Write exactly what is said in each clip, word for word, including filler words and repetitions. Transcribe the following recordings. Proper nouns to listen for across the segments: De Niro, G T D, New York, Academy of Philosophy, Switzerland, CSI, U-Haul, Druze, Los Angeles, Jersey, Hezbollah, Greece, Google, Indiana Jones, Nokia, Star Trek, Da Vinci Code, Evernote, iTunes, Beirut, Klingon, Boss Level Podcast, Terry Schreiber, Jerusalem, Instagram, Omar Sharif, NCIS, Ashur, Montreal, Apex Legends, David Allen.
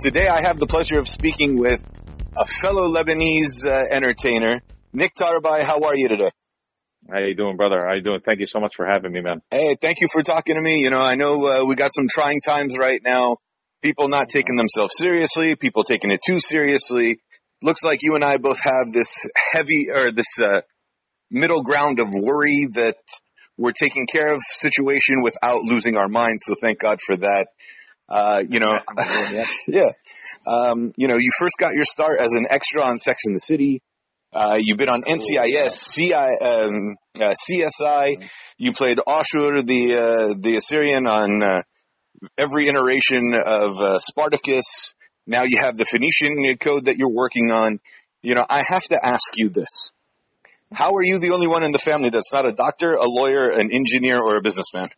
Today I have the pleasure of speaking with a fellow Lebanese uh, entertainer, Nick Tarabay. How are you today? How you doing, brother? How you doing? Thank you so much for having me, man. Hey, thank you for talking to me. You know, I know uh, we got some trying times right now. People not taking themselves seriously, people taking it too seriously. Looks like you and I both have this heavy or this uh, middle ground of worry that we're taking care of the situation without losing our minds. So thank God for that. Uh, you know, yeah. Um, you know, you first got your start as an extra on Sex and the City. Uh, you've been on N C I S, C I, um, uh, C S I. You played Ashur, the, uh, the Assyrian on, uh, every iteration of uh, Spartacus. Now you have the Phoenician Code that you're working on. You know, I have to ask you this. How are you the only one in the family that's not a doctor, a lawyer, an engineer, or a businessman?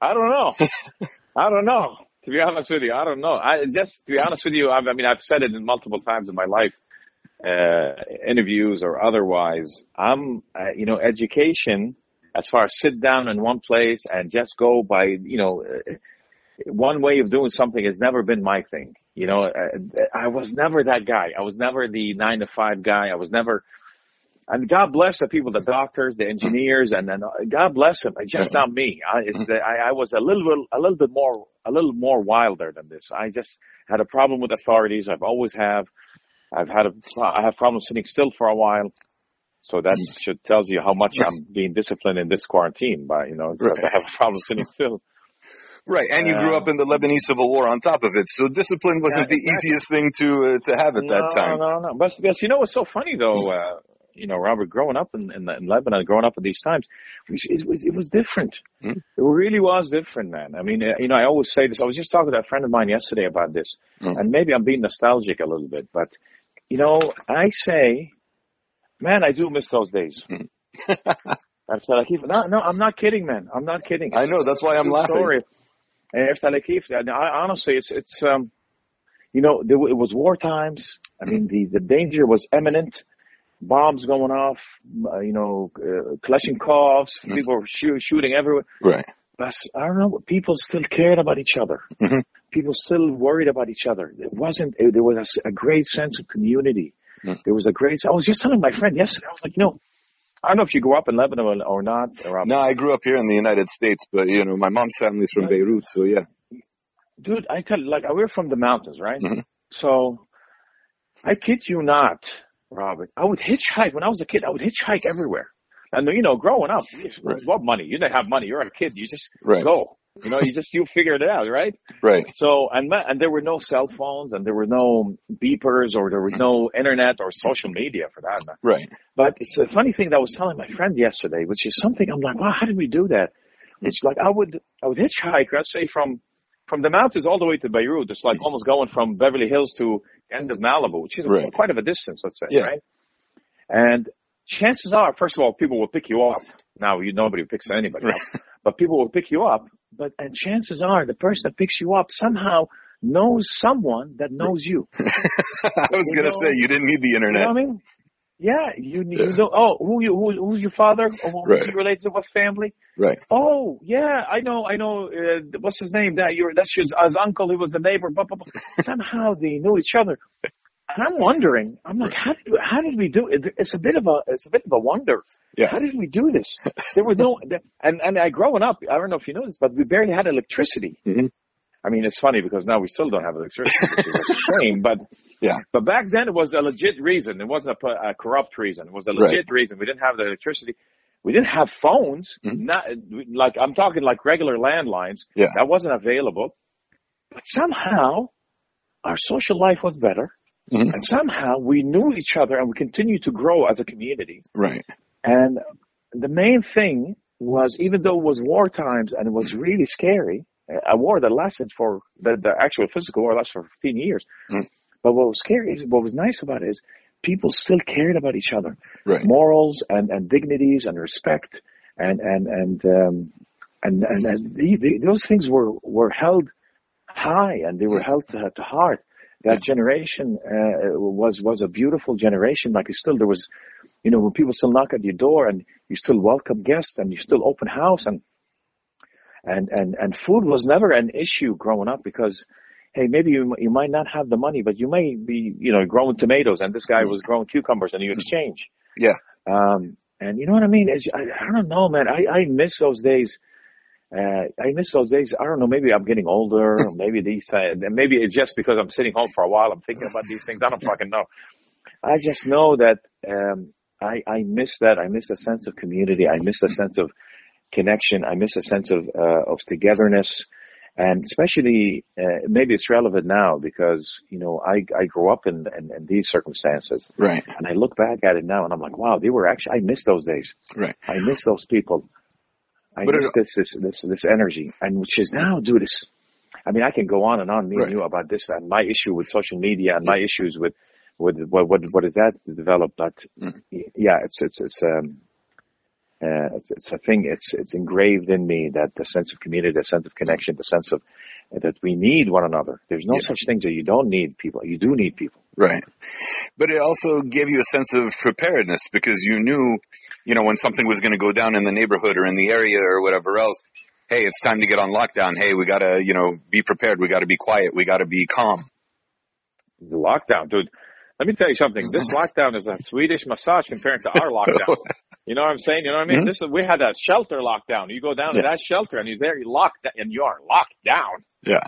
I don't know. I don't know. To be honest with you, I don't know. I just, to be honest with you, I've, I mean, I've said it in multiple times in my life, uh, interviews or otherwise. I'm, uh, you know, education, as far as sit down in one place and just go by, you know, uh, one way of doing something has never been my thing. You know, uh, I was never that guy. I was never the nine to five guy. I was never, and God bless the people, the doctors, the engineers, and then God bless them. It's just not me. I, it's the, I, I was a little, a little bit more, a little more wilder than this. I just had a problem with authorities. I've always have. I've had a, I have problems sitting still for a while. So that should tells you how much I'm being disciplined in this quarantine. But you know, right. I have a problem sitting still. Right, and you uh, grew up in the Lebanese Civil War on top of it, so discipline wasn't yeah, exactly. the easiest thing to uh, to have at no, that time. No, no, no. But, but you know what's so funny though, uh, you know, Robert, growing up in, in, in Lebanon, growing up in these times, it was it was different. Mm-hmm. It really was different, man. I mean, you know, I always say this. I was just talking to a friend of mine yesterday about this, mm-hmm. and maybe I'm being nostalgic a little bit, but you know, I say. Man, I do miss those days. No, no, I'm not kidding, man. I'm not kidding. I know. That's why I'm laughing. Story. Honestly, it's, it's um, you know, there, it was war times. I mean, the, the danger was imminent. Bombs going off, uh, you know, uh, Kalashnikovs, people were shoot, shooting everywhere. Right. But I don't know. People still cared about each other. Mm-hmm. People still worried about each other. It wasn't, it, there was a, a great sense of community. There was a great, I was just telling my friend yesterday, I was like, you know, I don't know if you grew up in Lebanon or not. Or no, I grew up here in the United States, but, you know, my mom's family's from Beirut, so yeah. Dude, I tell you, like, we're from the mountains, right? Mm-hmm. So, I kid you not, Robert, I would hitchhike. When I was a kid, I would hitchhike everywhere. And, you know, growing up, right. What money? You didn't have money. You're a kid. You just right. go. You know, you just, you figured it out, right? Right. So, and and there were no cell phones and there were no beepers or there was no internet or social media for that matter. Right. But it's a funny thing that I was telling my friend yesterday, which is something I'm like, wow, how did we do that? It's like, I would, I would hitchhike, let's say from, from the mountains all the way to Beirut. It's like almost going from Beverly Hills to end of Malibu, which is right. quite of a distance, let's say, yeah. right? And chances are, first of all, people will pick you up. Now, you, nobody picks anybody right. up, but people will pick you up. But and chances are the person that picks you up somehow knows someone that knows you. I was going to say you didn't need the internet. You know what I mean? Yeah, you need. Yeah. Oh, who you? Who, who's your father? Who's right. you related to what family? Right. Oh, yeah, I know, I know. Uh, what's his name? That your that's his, his uncle. He was the neighbor. Blah blah blah. Somehow they knew each other. And I'm wondering. I'm like, how did how did we do it? It's a bit of a it's a bit of a wonder. Yeah. How did we do this? There was no and and I growing up, I don't know if you know this, but we barely had electricity. Mm-hmm. I mean, it's funny because now we still don't have electricity. It's a shame, but yeah. But back then it was a legit reason. It wasn't a, a corrupt reason. It was a legit right. reason. We didn't have the electricity. We didn't have phones. Mm-hmm. Not like I'm talking like regular landlines. Yeah. That wasn't available. But somehow our social life was better. Mm-hmm. And somehow we knew each other and we continued to grow as a community. Right. And the main thing was, even though it was war times and it was really scary, a war that lasted for, the, the actual physical war lasted for fifteen years. Mm-hmm. But what was scary, is, what was nice about it is people still cared about each other. Right. Morals and, and dignities and respect and, and, and, um, and, and, and the, the, those things were, were held high and they were held to, to heart. That generation uh, was was a beautiful generation. Like it's still there was, you know, when people still knock at your door and you still welcome guests and you still open house and And, and, and food was never an issue growing up because, hey, maybe you, you might not have the money, but you may be, you know, growing tomatoes and this guy was growing cucumbers and you exchange. Yeah. Um, and you know what I mean? It's, I, I don't know, man. I, I miss those days. Uh, I miss those days. I don't know. Maybe I'm getting older. Or maybe these, uh, maybe it's just because I'm sitting home for a while. I'm thinking about these things. I don't fucking know. I just know that, um, I, I miss that. I miss a sense of community. I miss a sense of connection. I miss a sense of, uh, of togetherness. And especially, uh, maybe it's relevant now because, you know, I, I grew up in, in, in these circumstances. Right. And I look back at it now and I'm like, wow, they were actually, I miss those days. Right. I miss those people. I but miss it, this, this, this, this energy. And which is now, dude, it's, I mean, I can go on and on, me right. and you about this and my issue with social media and my issues with, with what, what, what is that developed? But mm-hmm. yeah, it's, it's, it's, um, Uh, it's, it's a thing. It's it's engraved in me that the sense of community, the sense of connection, the sense of uh, that we need one another. There's no yeah. such thing that you don't need people. You do need people, right? But it also gave you a sense of preparedness because you knew, you know, when something was going to go down in the neighborhood or in the area or whatever else. Hey, it's time to get on lockdown. Hey, we gotta, you know, be prepared. We gotta be quiet. We gotta be calm. The lockdown, dude. Let me tell you something. This lockdown is a Swedish massage compared to our lockdown. You know what I'm saying? You know what I mean? Mm-hmm. This is, we had a shelter lockdown. You go down yeah. to that shelter and you're there, you're locked, and you are locked down. Yeah.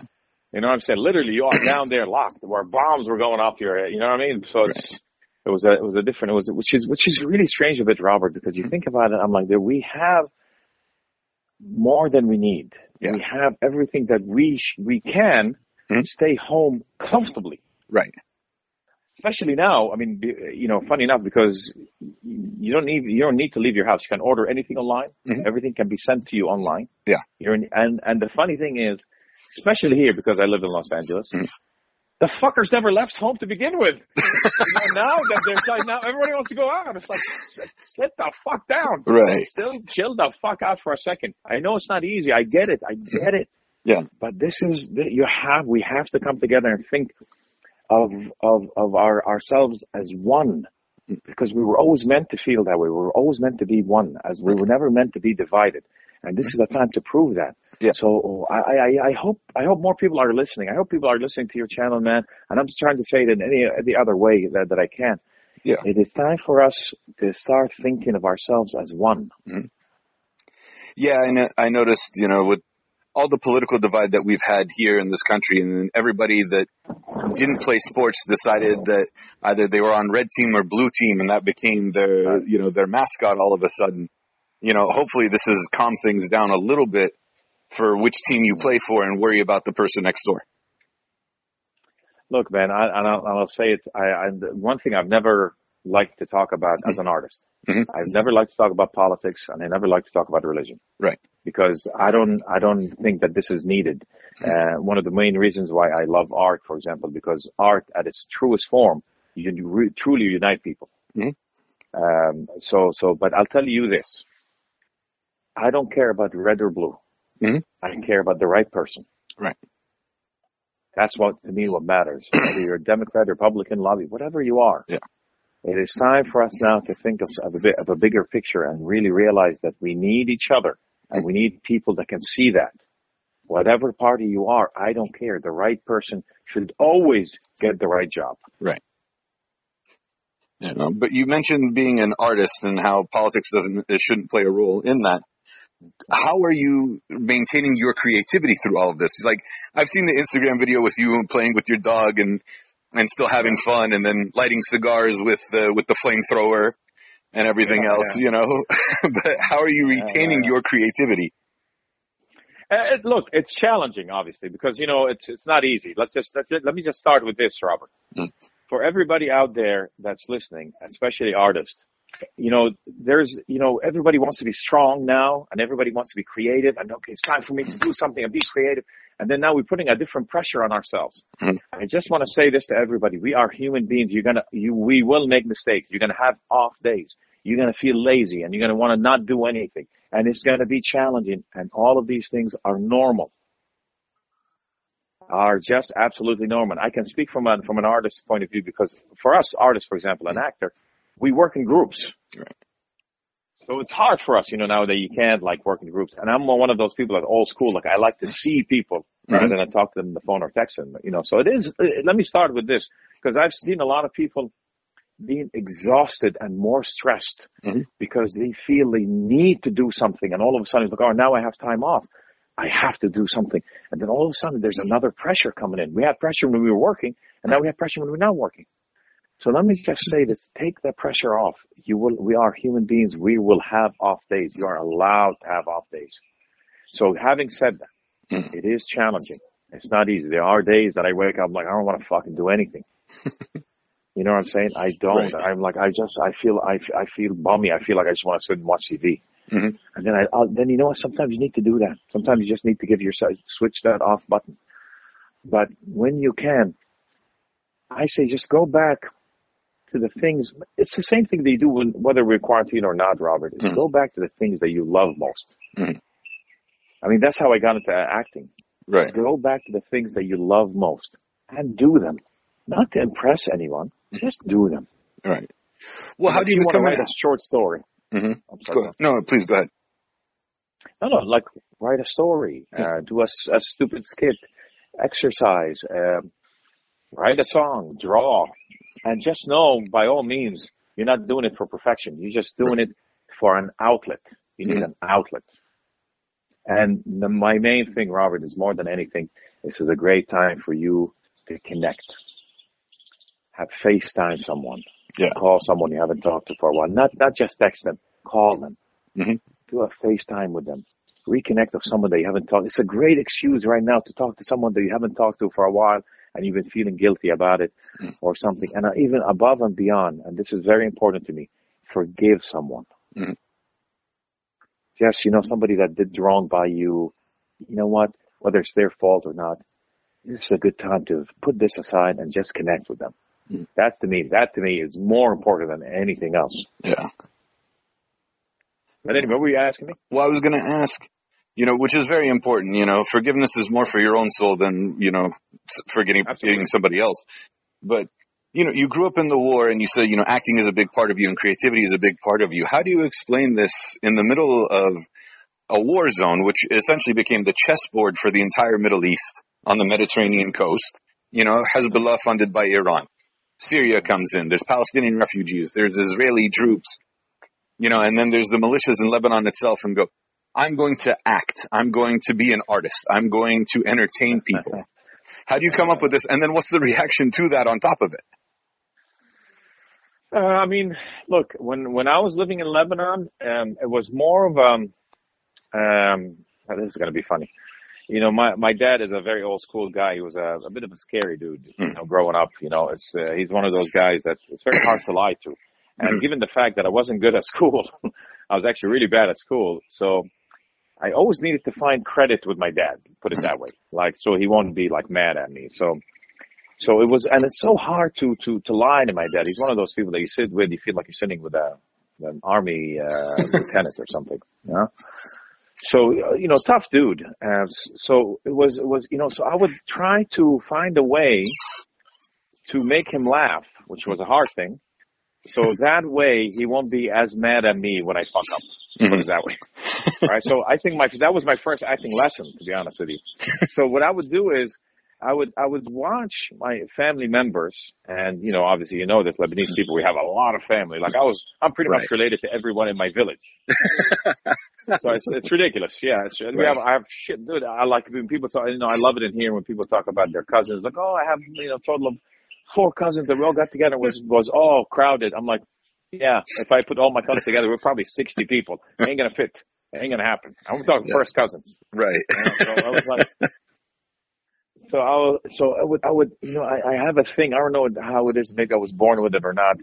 You know what I'm saying? Literally, you are down there locked where bombs were going off your, you know what I mean? So it's, right. it was a, it was a different, it was, which is, which is really strange of it, Robert, because you think about it, I'm like, we have more than we need. Yeah. We have everything that we, sh- we can mm-hmm. stay home comfortably. Right. Especially now, I mean, you know, funny enough, because you don't need you don't need to leave your house. You can order anything online. Mm-hmm. Everything can be sent to you online. Yeah. You're in, and and the funny thing is, especially here because I live in Los Angeles, mm-hmm. the fuckers never left home to begin with. You know, now that there's like now everybody wants to go out. It's like sit the fuck down. Right. Still chill the fuck out for a second. I know it's not easy. I get it. I get it. Yeah. But this is you have we have to come together and think. Of, of, of our, ourselves as one, because we were always meant to feel that way. We were always meant to be one, as we were never meant to be divided. And this is a time to prove that. Yeah. So I, I, I hope, I hope more people are listening. I hope people are listening to your channel, man. And I'm just trying to say it in any, any other way that, that I can. Yeah. It is time for us to start thinking of ourselves as one. Mm-hmm. Yeah. And I noticed, you know, with all the political divide that we've had here in this country and everybody that didn't play sports decided that either they were on red team or blue team and that became their, you know, their mascot all of a sudden. You know, hopefully this has calmed things down a little bit for which team you play for and worry about the person next door. Look, man, I, and I'll, I'll say it. I, I, one thing I've never liked to talk about as an artist. Mm-hmm. I've never liked to talk about politics, and I never like to talk about religion. Right. Because I don't, I don't think that this is needed. Uh, one of the main reasons why I love art, for example, because art at its truest form, you re- truly unite people. Mm-hmm. Um, so, so, but I'll tell you this. I don't care about red or blue. Mm-hmm. I care about the right person. Right. That's what, to me, what matters. Whether you're a Democrat, Republican, lobby, whatever you are. Yeah. It is time for us now to think of, of, a bit, of a bigger picture and really realize that we need each other and we need people that can see that. Whatever party you are, I don't care. The right person should always get the right job. Right. You know, but you mentioned being an artist and how politics doesn't, it shouldn't play a role in that. How are you maintaining your creativity through all of this? Like, I've seen the Instagram video with you playing with your dog and and still having fun and then lighting cigars with the, with the flamethrower and everything yeah, else, yeah. you know, but how are you retaining yeah, yeah. your creativity? Uh, it, look, it's challenging, obviously, because, you know, it's, it's not easy. Let's just, let's, let me just start with this, Robert. Mm. For everybody out there that's listening, especially artists, you know, there's, you know, everybody wants to be strong now and everybody wants to be creative and okay, it's time for me to do something and be creative. And then now we're putting a different pressure on ourselves. I just want to say this to everybody. We are human beings. You're going to, you, we will make mistakes. You're going to have off days. You're going to feel lazy and you're going to want to not do anything. And it's going to be challenging. And all of these things are normal. Are just absolutely normal. I can speak from an, from an artist's point of view because for us, artists, for example, an actor, we work in groups. Right. So it's hard for us, you know, now that you can't like work in groups. And I'm one of those people that's old school. Like I like to see people rather mm-hmm. than I talk to them on the phone or text them, you know. So it is, let me start with this because I've seen a lot of people being exhausted and more stressed mm-hmm. because they feel they need to do something. And all of a sudden it's like, oh, now I have time off. I have to do something. And then all of a sudden there's another pressure coming in. We had pressure when we were working and now we have pressure when we're not working. So let me just say this, take the pressure off. You will, we are human beings. We will have off days. You are allowed to have off days. So having said that, mm. it is challenging. It's not easy. There are days that I wake up, I'm like, I don't want to fucking do anything. You know what I'm saying? I don't. Right. I'm like, I just, I feel, I, I feel bummy. I feel like I just want to sit and watch T V. Mm-hmm. And then I, I'll, then you know what? Sometimes you need to do that. Sometimes you just need to give yourself, switch that off button. But when you can, I say just go back to the things. It's the same thing that you do when, whether we're quarantined or not, Robert. Is mm-hmm. go back to the things that you love most. Mm-hmm. I mean, that's how I got into acting. Right. Go back to the things that you love most and do them. Not to impress anyone, just do them. Right. Well, how do you, you become want to write a short story? Mm-hmm. I'm sorry. Go ahead. No, please go ahead. No, no, like write a story, yeah. uh, do a, a stupid skit, exercise, um, write a song, draw, and just know by all means you're not doing it for perfection. You're just doing right. it for an outlet. You need mm-hmm. an outlet. And the, my main thing, Robert, is more than anything, this is a great time for you to connect. Have FaceTime someone. Yeah. Call someone you haven't talked to for a while. Not not just text them. Call them. Mm-hmm. Do a FaceTime with them. Reconnect with someone that you haven't talked to. It's a great excuse right now to talk to someone that you haven't talked to for a while and you've been feeling guilty about it mm-hmm. or something. And even above and beyond, and this is very important to me, forgive someone. Mm-hmm. Just, you know, somebody that did wrong by you, you know what, whether it's their fault or not, this is a good time to put this aside and just connect with them. That to me, that to me is more important than anything else. Yeah. But anyway, what were you asking me? Well, I was going to ask, you know, which is very important, you know, forgiveness is more for your own soul than, you know, forgetting, forgetting somebody else. But, you know, you grew up in the war and you said, you know, acting is a big part of you and creativity is a big part of you. How do you explain this in the middle of a war zone, which essentially became the chessboard for the entire Middle East on the Mediterranean coast, you know, Hezbollah funded by Iran? Syria comes in, there's Palestinian refugees, there's Israeli troops, you know, and then there's the militias in Lebanon itself and go, I'm going to act, I'm going to be an artist, I'm going to entertain people. How do you come up with this? And then what's the reaction to that on top of it? Uh, I mean, look, when, when I was living in Lebanon, um, it was more of a, um, oh, this is going to be funny. You know, my, my dad is a very old school guy. He was a, a bit of a scary dude, you know, growing up. You know, it's, uh, he's one of those guys that it's very hard to lie to. And given the fact that I wasn't good at school, I was actually really bad at school. So I always needed to find credit with my dad, put it that way. Like, so he won't be like mad at me. So, so it was, and it's so hard to, to, to lie to my dad. He's one of those people that you sit with, you feel like you're sitting with a, an army, uh, lieutenant or something, you know? So, you know, tough dude. Uh, so it was, it was, you know, so I would try to find a way to make him laugh, which was a hard thing. So that way he won't be as mad at me when I fuck up. Put it that way. All right. So I think my, that was my first acting lesson, to be honest with you. So what I would do is I would, I would watch my family members and, you know, obviously, you know, this Lebanese people, we have a lot of family. Like I was, I'm pretty right. much related to everyone in my village. So it's, it's ridiculous. Yeah. It's, we have, I have shit, dude. I like when people talk, you know, I love it in here when people talk about their cousins. Like, oh, I have, you know, a total of four cousins that we all got together. It was, was all crowded. I'm like, yeah, if I put all my cousins together, we're probably sixty people. It ain't going to fit. It ain't going to happen. I'm talking yeah. first cousins. Right. You know, so I was like, so I was, so I would, I would, you know, I, I have a thing. I don't know how it is. Maybe I was born with it or not.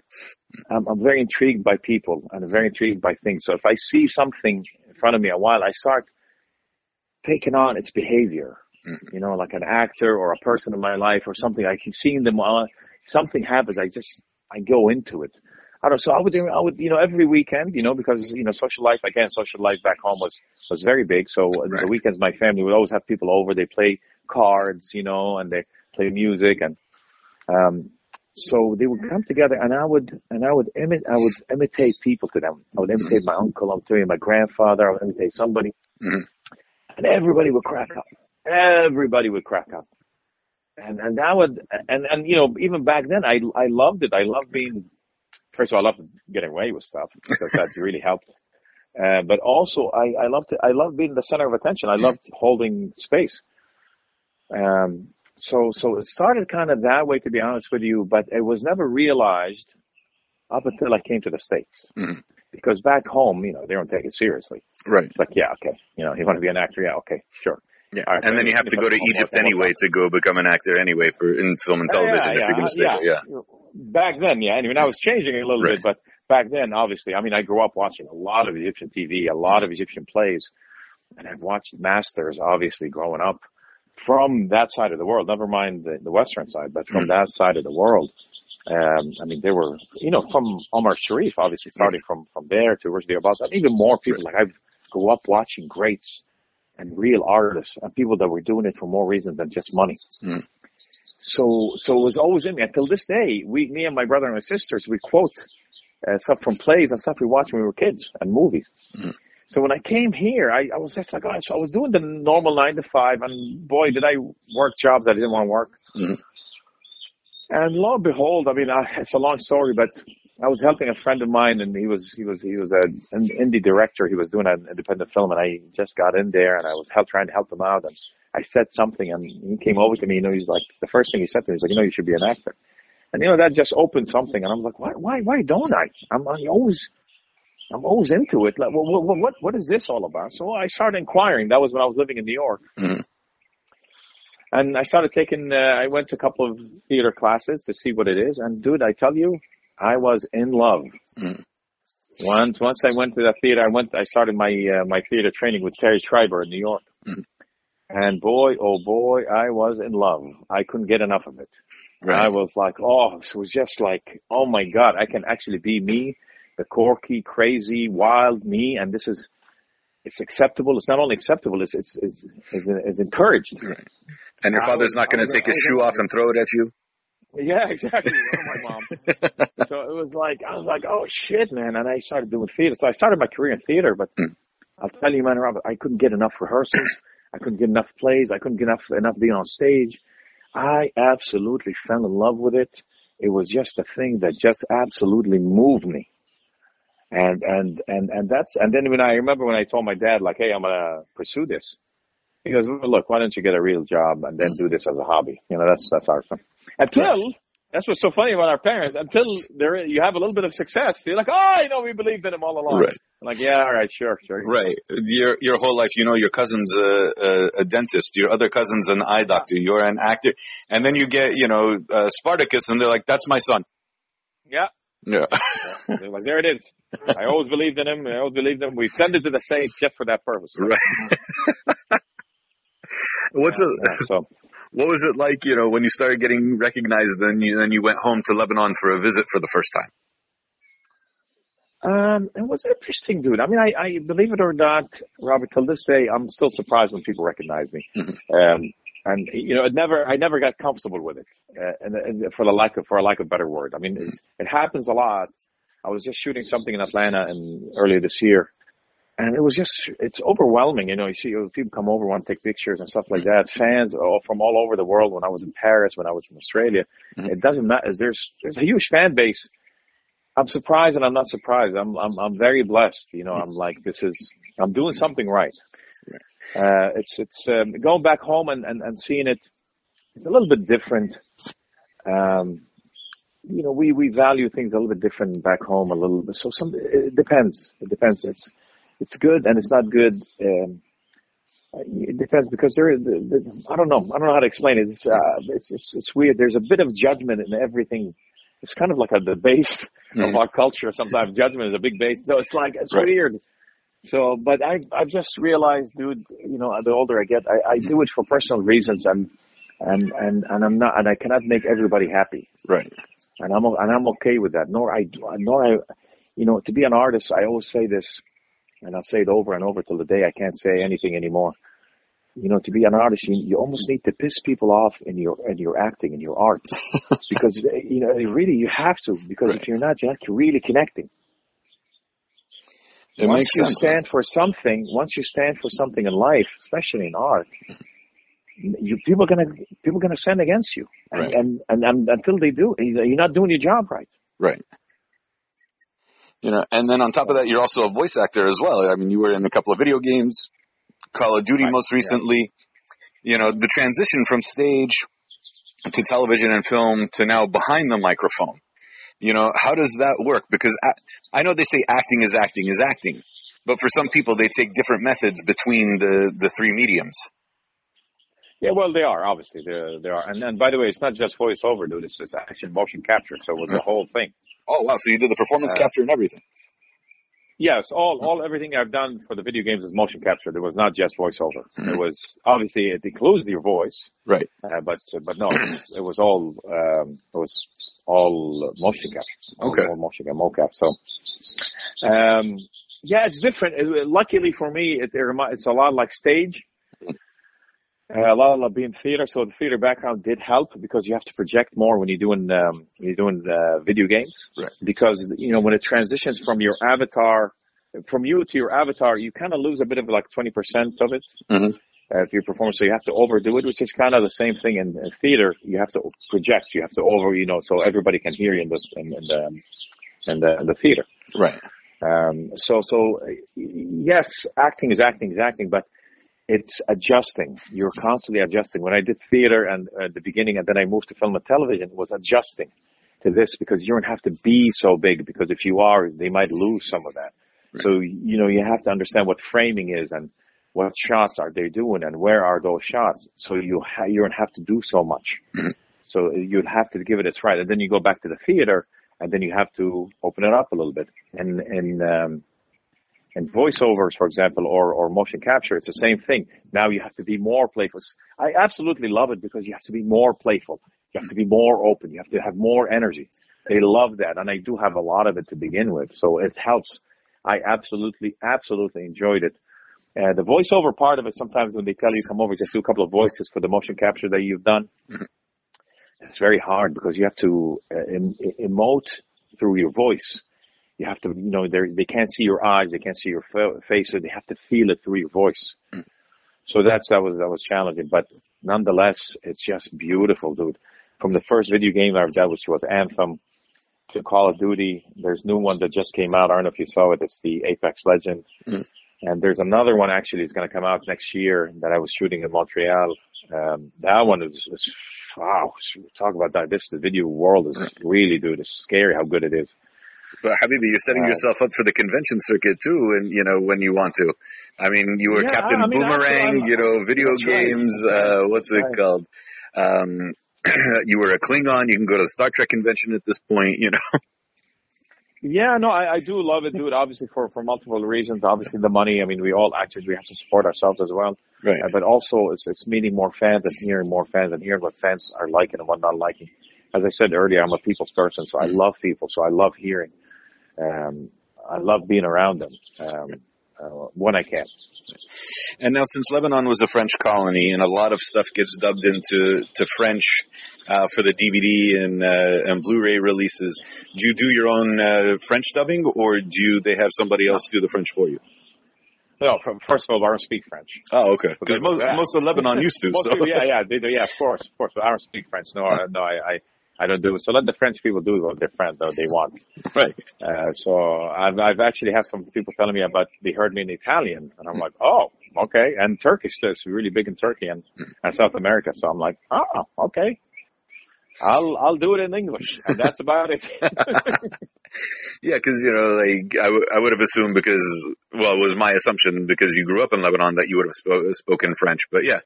I'm, I'm very intrigued by people and I'm very intrigued by things. So if I see something in front of me a while, I start taking on its behavior, you know, like an actor or a person in my life or something. I keep seeing them. Uh, something happens. I just, I go into it. I don't, so I would, I would, you know, every weekend, you know, because, you know, social life, again, social life back home was, was very big. So right. the weekends, my family would always have people over. They play cards, you know, and they play music. And, um, So they would come together, and I would and I would imitate I would imitate people to them. I would imitate mm-hmm. my uncle, I would imitate my grandfather, I would imitate somebody, mm-hmm. and everybody would crack up. Everybody would crack up, and and I would and and you know even back then I I loved it. I loved being first of all I loved getting away with stuff because that really helped. Uh, but also I I loved it. I loved being the center of attention. I loved holding space. Um. So, so it started kind of that way, to be honest with you, but it was never realized up until I came to the States. Mm-hmm. Because back home, you know, they don't take it seriously. Right. It's like, yeah, okay. You know, you want to be an actor? Yeah, okay, sure. Yeah. Right, and then you have to go to Egypt anyway to go become an actor anyway for in film and television yeah, yeah, if you're going to stay yeah. there. Yeah. Back then, yeah. I mean, I was changing it a little right. bit, but back then, obviously, I mean, I grew up watching a lot of Egyptian T V, a lot of Egyptian plays, and I've watched masters, obviously, growing up. From that side of the world, never mind the, the Western side, but from mm. that side of the world, um, I mean, they were, you know, from Omar Sharif, obviously, starting from, from there to Rizwan Abbas, and even more people. Like, I've grew up watching greats and real artists and people that were doing it for more reasons than just money. Mm. So, so it was always in me. Until this day, we, me and my brother and my sisters, we quote uh, stuff from plays and stuff we watched when we were kids and movies. Mm. So when I came here, I, I was just like, oh, so I was doing the normal nine to five, and boy, did I work jobs I didn't want to work. Mm-hmm. And lo and behold, I mean, I, it's a long story, but I was helping a friend of mine, and he was he was he was an indie director. He was doing an independent film, and I just got in there, and I was help, trying to help him out. And I said something, and he came over to me. You know, he's like, the first thing he said to me, he's like, you know, you should be an actor. And you know, that just opened something, and I'm like, why why why don't I? I'm I always. I'm always into it. Like, well, what, what, what is this all about? So I started inquiring. That was when I was living in New York. Mm-hmm. And I started taking, uh, I went to a couple of theater classes to see what it is. And dude, I tell you, I was in love. Mm-hmm. Once, once I went to the theater, I went, I started my, uh, my theater training with Terry Schreiber in New York. Mm-hmm. And boy, oh boy, I was in love. I couldn't get enough of it. Right. I was like, oh, it was just like, oh my God, I can actually be me. The quirky, crazy, wild me, and this is, it's acceptable. It's not only acceptable, it's it's, it's, it's, it's encouraged. Right. And your father's I, not going to take I, his I, shoe I, off and throw it at you? Yeah, exactly. Oh, my mom. So it was like, I was like, oh, shit, man. And I started doing theater. So I started my career in theater, but mm. I'll tell you, man, Robert, I couldn't get enough rehearsals. I couldn't get enough plays. I couldn't get enough, enough being on stage. I absolutely fell in love with it. It was just a thing that just absolutely moved me. And, and, and, and that's, and then when I remember when I told my dad, like, hey, I'm going to pursue this, he goes, well, look, why don't you get a real job and then do this as a hobby? You know, that's, that's our thing. Until, that's what's so funny about our parents, until there, you have a little bit of success, you're like, oh, you know, we believed in him all along. Right. I'm like, yeah, all right, sure, sure. Right. Your, your whole life, you know, your cousin's a, a, a dentist, your other cousin's an eye doctor, you're an actor. And then you get, you know, uh, Spartacus, and they're like, that's my son. Yeah. Yeah. Yeah. They're like, there it is. I always believed in him. I always believed in him. We send it to the Saints just for that purpose. Right. What's yeah, a, yeah, so. What was it like, you know, when you started getting recognized, then you, then you went home to Lebanon for a visit for the first time? Um, it was interesting, dude. I mean, I, I believe it or not, Robert, till this day, I'm still surprised when people recognize me. Mm-hmm. Um, and, you know, it never, I never got comfortable with it, uh, and, and for the lack of, for a lack of better word. I mean, mm-hmm. it, it happens a lot. I was just shooting something in Atlanta and earlier this year, and it was just, it's overwhelming. You know, you see people come over, want to take pictures and stuff like that. Fans all from all over the world. When I was in Paris, when I was in Australia, it doesn't matter. There's, there's a huge fan base. I'm surprised and I'm not surprised. I'm, I'm, I'm very blessed. You know, I'm like, this is, I'm doing something right. Uh, it's, it's, um, going back home and, and, and seeing it, it's a little bit different. Um, You know, we, we value things a little bit different back home a little bit. So some, it depends. It depends. It's, it's good and it's not good. Um, it depends because there is, I don't know. I don't know how to explain it. It's, uh, it's, it's, it's weird. There's a bit of judgment in everything. It's kind of like a, the base mm. of our culture. Sometimes judgment is a big base. So it's like, it's right. weird. So, but I, I've just realized, dude, you know, the older I get, I, I do it for personal reasons and, and, and, and I'm not, and I cannot make everybody happy. Right. And I'm and I'm okay with that. Nor I, nor I, you know, to be an artist, I always say this, and I'll say it over and over till the day I can't say anything anymore. you know, to be an artist, you, you almost need to piss people off in your in your acting, in your art, because you know really you have to. Because right. if you're not, you're not really connecting. It once you sense. stand for something, once you stand for something in life, especially in art, you people are gonna people are gonna stand against you, right. and, and and until they do, you're not doing your job right. Right. You know, and then on top of that, you're also a voice actor as well. I mean, you were in a couple of video games, Call of Duty right, most recently. Yeah. You know, the transition from stage to television and film to now behind the microphone. You know, how does that work? Because I, I know they say acting is acting is acting, but for some people they take different methods between the, the three mediums. Yeah, well, they are, obviously. There, there are. And, and by the way, it's not just voiceover, dude. It's just action motion capture. So it was the whole thing. Oh, wow. So you did the performance uh, capture and everything. Yes, all, all, everything I've done for the video games is motion capture. There was not just voiceover. It was, obviously, it includes your voice. Right. Uh, but, but no, it was all, um, it was all motion capture. All, okay. All motion and mocap. So, um, yeah, it's different. It, luckily for me, it, it's a lot like stage. Uh, a lot of being theater, so the theater background did help because you have to project more when you're doing um, when you're doing uh, video games. Right. Because you know when it transitions from your avatar, from you to your avatar, you kind of lose a bit of like twenty percent of it mm-hmm. uh, if you perform. So you have to overdo it, which is kind of the same thing in, in theater. You have to project, you have to over, you know, so everybody can hear you in the in, in the in the, in the theater. Right. Um, so so yes, acting is acting is acting, but it's adjusting. You're constantly adjusting. When I did theater and uh, at the beginning, and then I moved to film and television, it was adjusting to this because you don't have to be so big. Because if you are, they might lose some of that. Right. So you know you have to understand what framing is and what shots are they doing and where are those shots. So you ha- you don't have to do so much. Mm-hmm. So you'd have to give it its right, and then you go back to the theater, and then you have to open it up a little bit and and. Um, And voiceovers, for example, or, or motion capture, it's the same thing. Now you have to be more playful. I absolutely love it because you have to be more playful. You have to be more open. You have to have more energy. They love that. And I do have a lot of it to begin with. So it helps. I absolutely, absolutely enjoyed it. Uh, the voiceover part of it, sometimes when they tell you, come over, just do a couple of voices for the motion capture that you've done. It's very hard because you have to uh, em- emote through your voice. You have to, you know, they can't see your eyes, they can't see your face, so they have to feel it through your voice. Mm. So that's that was that was challenging, but nonetheless, it's just beautiful, dude. From the first video game I've done, which was Anthem, to Call of Duty, there's a new one that just came out. I don't know if you saw it. It's the Apex Legends, mm. and there's another one actually that's going to come out next year that I was shooting in Montreal. Um, that one is, is wow. Talk about that. This the video world is really, dude. It's scary how good it is. But Habibi, you're setting uh, yourself up for the convention circuit too, and you know when you want to. I mean, you were yeah, Captain I mean, Boomerang, actually, you know, video games. Right. Uh, what's it right. called? Um, you were a Klingon. You can go to the Star Trek convention at this point, you know. Yeah, no, I, I do love it, dude. Obviously, for, for multiple reasons. Obviously, the money. I mean, we all actors, we have to support ourselves as well. Right. Uh, but also, it's it's meeting more fans and hearing more fans and hearing what fans are liking and what not liking. As I said earlier, I'm a people's person, so I love people. So I love hearing. Um, I love being around them um, uh, when I can. And now, since Lebanon was a French colony, and a lot of stuff gets dubbed into to French uh, for the D V D and uh, and Blu-ray releases, do you do your own uh, French dubbing, or do you, they have somebody else do the French for you? No, first of all, I don't speak French. Oh, okay. Because most, uh, most of Lebanon used to. So. People, yeah, yeah, they, they, yeah, of course, of course. But I don't speak French. No, no, I. I I don't do it. So let the French people do what their friends though they want. Right. Uh, so I've, I've actually had some people telling me about they heard me in Italian, and I'm like, oh, okay. And Turkish is really big in Turkey and, and South America. So I'm like, oh, okay. I'll I'll do it in English, and that's about it. Yeah, because you know, like I, w- I would have assumed because well, it was my assumption because you grew up in Lebanon that you would have sp- spoken French, but yeah.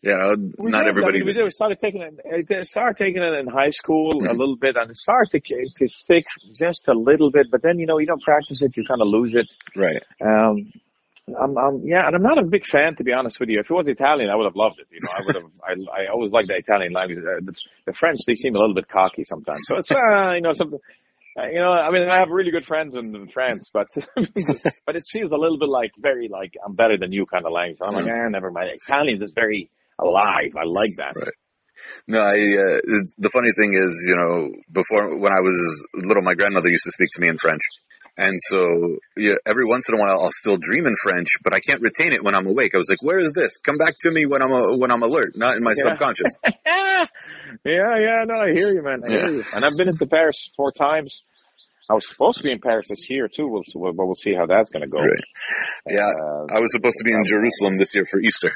Yeah, we not did, everybody. I mean, we did. We started taking it. I started taking it in high school mm-hmm. a little bit, and it started to, to stick just a little bit. But then you know, you don't practice it, you kind of lose it. Right. Um. I'm. I'm. Yeah, and I'm not a big fan, to be honest with you. If it was Italian, I would have loved it. You know, I would have. I. I always liked the Italian language. The, the French, they seem a little bit cocky sometimes. So it's. Uh, you know, something. you know, I mean, I have really good friends in, in France, but but it feels a little bit like very like I'm better than you kind of language. I'm like, eh, never mind. Italian is very alive. I like that. Right. No, I, uh, the funny thing is, you know, before when I was little, my grandmother used to speak to me in French. And so yeah, every once in a while, I'll still dream in French, but I can't retain it when I'm awake. I was like, where is this? Come back to me when I'm a, when I'm alert, not in my yeah. subconscious. yeah, yeah, no, I hear you, man. I yeah. hear you. And I've been into Paris four times. I was supposed to be in Paris this year, too, but we'll, we'll, we'll see how that's going to go. Right. Yeah, uh, I was supposed to be in Jerusalem this year for Easter.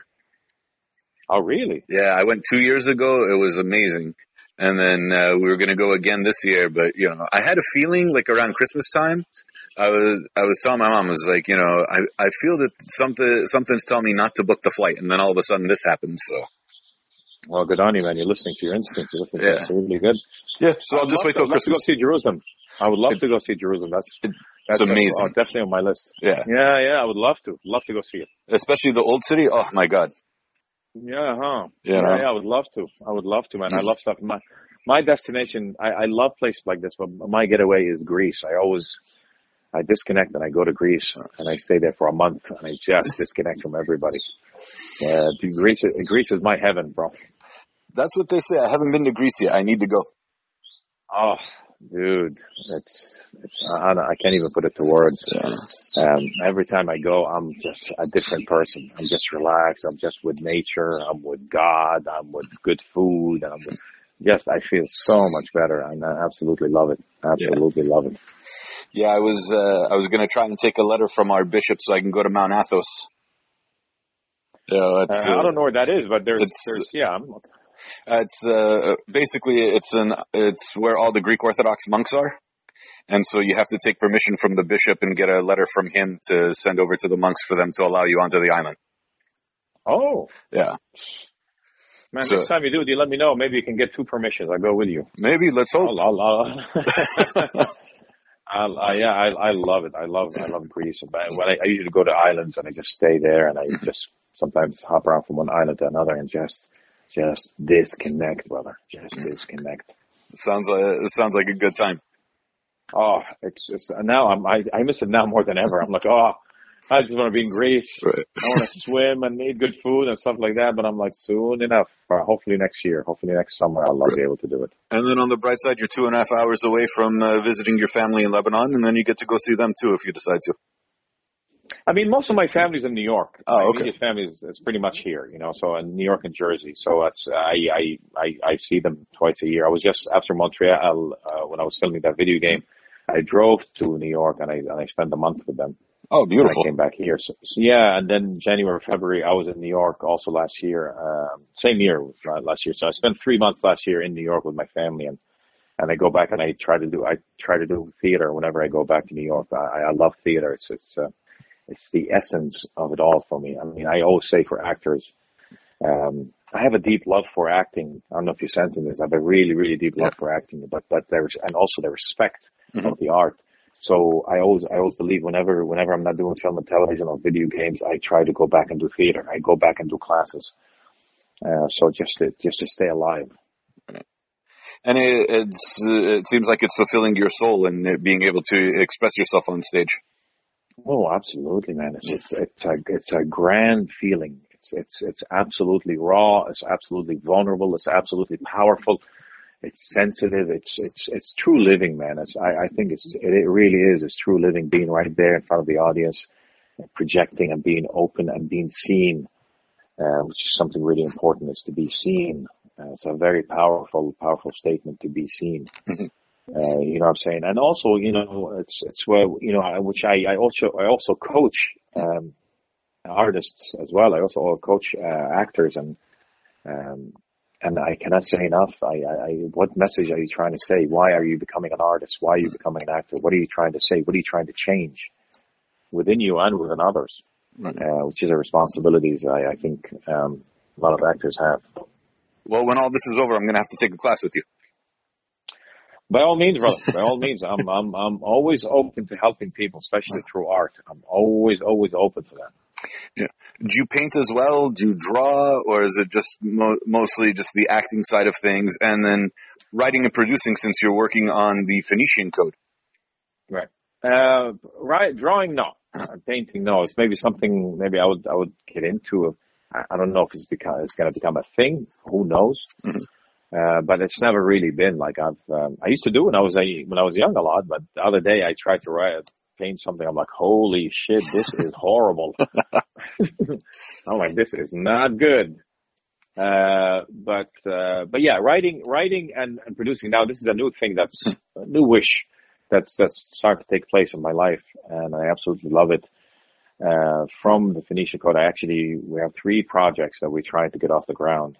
Oh, really? Yeah, I went two years ago. It was amazing. And then uh, we were going to go again this year. But, you know, I had a feeling like around Christmas time, I was I was telling my mom, I was like, you know, I, I feel that something something's telling me not to book the flight. And then all of a sudden this happened. So, well, good on you, man. You're listening to your instincts. You're listening yeah. to it's really good. Yeah, so I'll just wait till Christmas. I'd love to go see Jerusalem. I would love it, to go see Jerusalem. That's it, That's it's amazing. A, oh, definitely on my list. Yeah. Yeah, yeah, I would love to. Love to go see it. Especially the old city. Oh, my God. Yeah, huh? Yeah, yeah, yeah, I would love to. I would love to, man. I love stuff. My, my destination, I, I love places like this, but my getaway is Greece. I always, I disconnect and I go to Greece and I stay there for a month and I just disconnect from everybody. Yeah, dude, Greece, Greece is my heaven, bro. That's what they say. I haven't been to Greece yet. I need to go. Oh, dude, it's, it's I, I can't even put it to words. Um, every time I go, I'm just a different person. I'm just relaxed. I'm just with nature. I'm with God. I'm with good food. I'm with, just, I feel so much better, and I absolutely love it. Absolutely yeah. love it. Yeah, I was, uh, I was going to try and take a letter from our bishop so I can go to Mount Athos. You know, uh, uh, I don't know where that is, but there's, there's yeah. I'm, Uh, it's uh, basically it's an it's where all the Greek Orthodox monks are, and so you have to take permission from the bishop and get a letter from him to send over to the monks for them to allow you onto the island. Oh, yeah, man! So, next time you do, you let me know. Maybe you can get two permissions. I'll go with you. Maybe let's hope. I'll, I'll, I'll, I, yeah, I, I love it. I love I love Greece. When I, I usually go to islands and I just stay there, and I just sometimes hop around from one island to another and just. Just disconnect, brother. Just disconnect. It sounds like it sounds like a good time. Oh, it's just now. I'm, I I miss it now more than ever. I'm like, oh, I just want to be in Greece. Right. I want to swim and eat good food and stuff like that. But I'm like, soon enough, or hopefully next year, hopefully next summer, I'll right. be able to do it. And then on the bright side, you're two and a half hours away from uh, visiting your family in Lebanon, and then you get to go see them too if you decide to. I mean, most of my family's in New York. Oh, okay. My immediate family is, is pretty much here, you know, so in New York and Jersey. So that's, I, I, I, I see them twice a year. I was just after Montreal, uh, when I was filming that video game, I drove to New York and I, and I spent a month with them. Oh, beautiful. And I came back here. So, so yeah. And then January, February, I was in New York also last year, um, same year last year. So I spent three months last year in New York with my family and, And I go back and I try to do, I try to do theater whenever I go back to New York. I, I love theater. It's, it's, uh, It's the essence of it all for me. I mean, I always say for actors, um, I have a deep love for acting. I don't know if you're sensing this. I have a really, really deep love yeah. for acting, but, but there's, and also the respect mm-hmm. of the art. So I always, I always believe whenever, whenever I'm not doing film and television or video games, I try to go back and do theater. I go back and do classes. Uh, so just to, just to stay alive. And it, it's, it seems like it's fulfilling your soul and being able to express yourself on stage. Oh, absolutely, man! It's it's it's a it's a grand feeling. It's it's it's absolutely raw. It's absolutely vulnerable. It's absolutely powerful. It's sensitive. It's it's it's true living, man. It's I I think it's it really is. It's true living, being right there in front of the audience, and projecting and being open and being seen, uh, which is something really important. Is to be seen. Uh, it's a very powerful, powerful statement to be seen. Uh, you know what I'm saying? And also, you know, it's, it's where, you know, I, which I, I also, I also coach, um, artists as well. I also coach, uh, actors and, um, and I cannot say enough. I, I, what message are you trying to say? Why are you becoming an artist? Why are you becoming an actor? What are you trying to say? What are you trying to change within you and within others? Right. Uh, which is a responsibility I, I think, um, a lot of actors have. Well, when all this is over, I'm going to have to take a class with you. By all means, brother. By all means, I'm I'm I'm always open to helping people, especially through art. I'm always always open to that. Yeah. Do you paint as well? Do you draw, or is it just mo- mostly just the acting side of things? And then writing and producing, since you're working on the Phoenician Code. Right. Uh, right. Drawing, no. Painting, no. It's maybe something, maybe I would, I would get into. I, I don't know if it's become, it's going to become a thing. Who knows? uh, but it's never really been like I've, um, I used to do when I was, a, when I was young a lot, but the other day I tried to write, paint something. I'm like, holy shit, this is horrible. I'm like, this is not good. Uh, but, uh, but yeah, writing, writing and, and producing. Now this is a new thing. That's a new wish. That's, that's starting to take place in my life, and I absolutely love it. Uh, from the Phoenician Code, I actually, we have three projects that we try to get off the ground.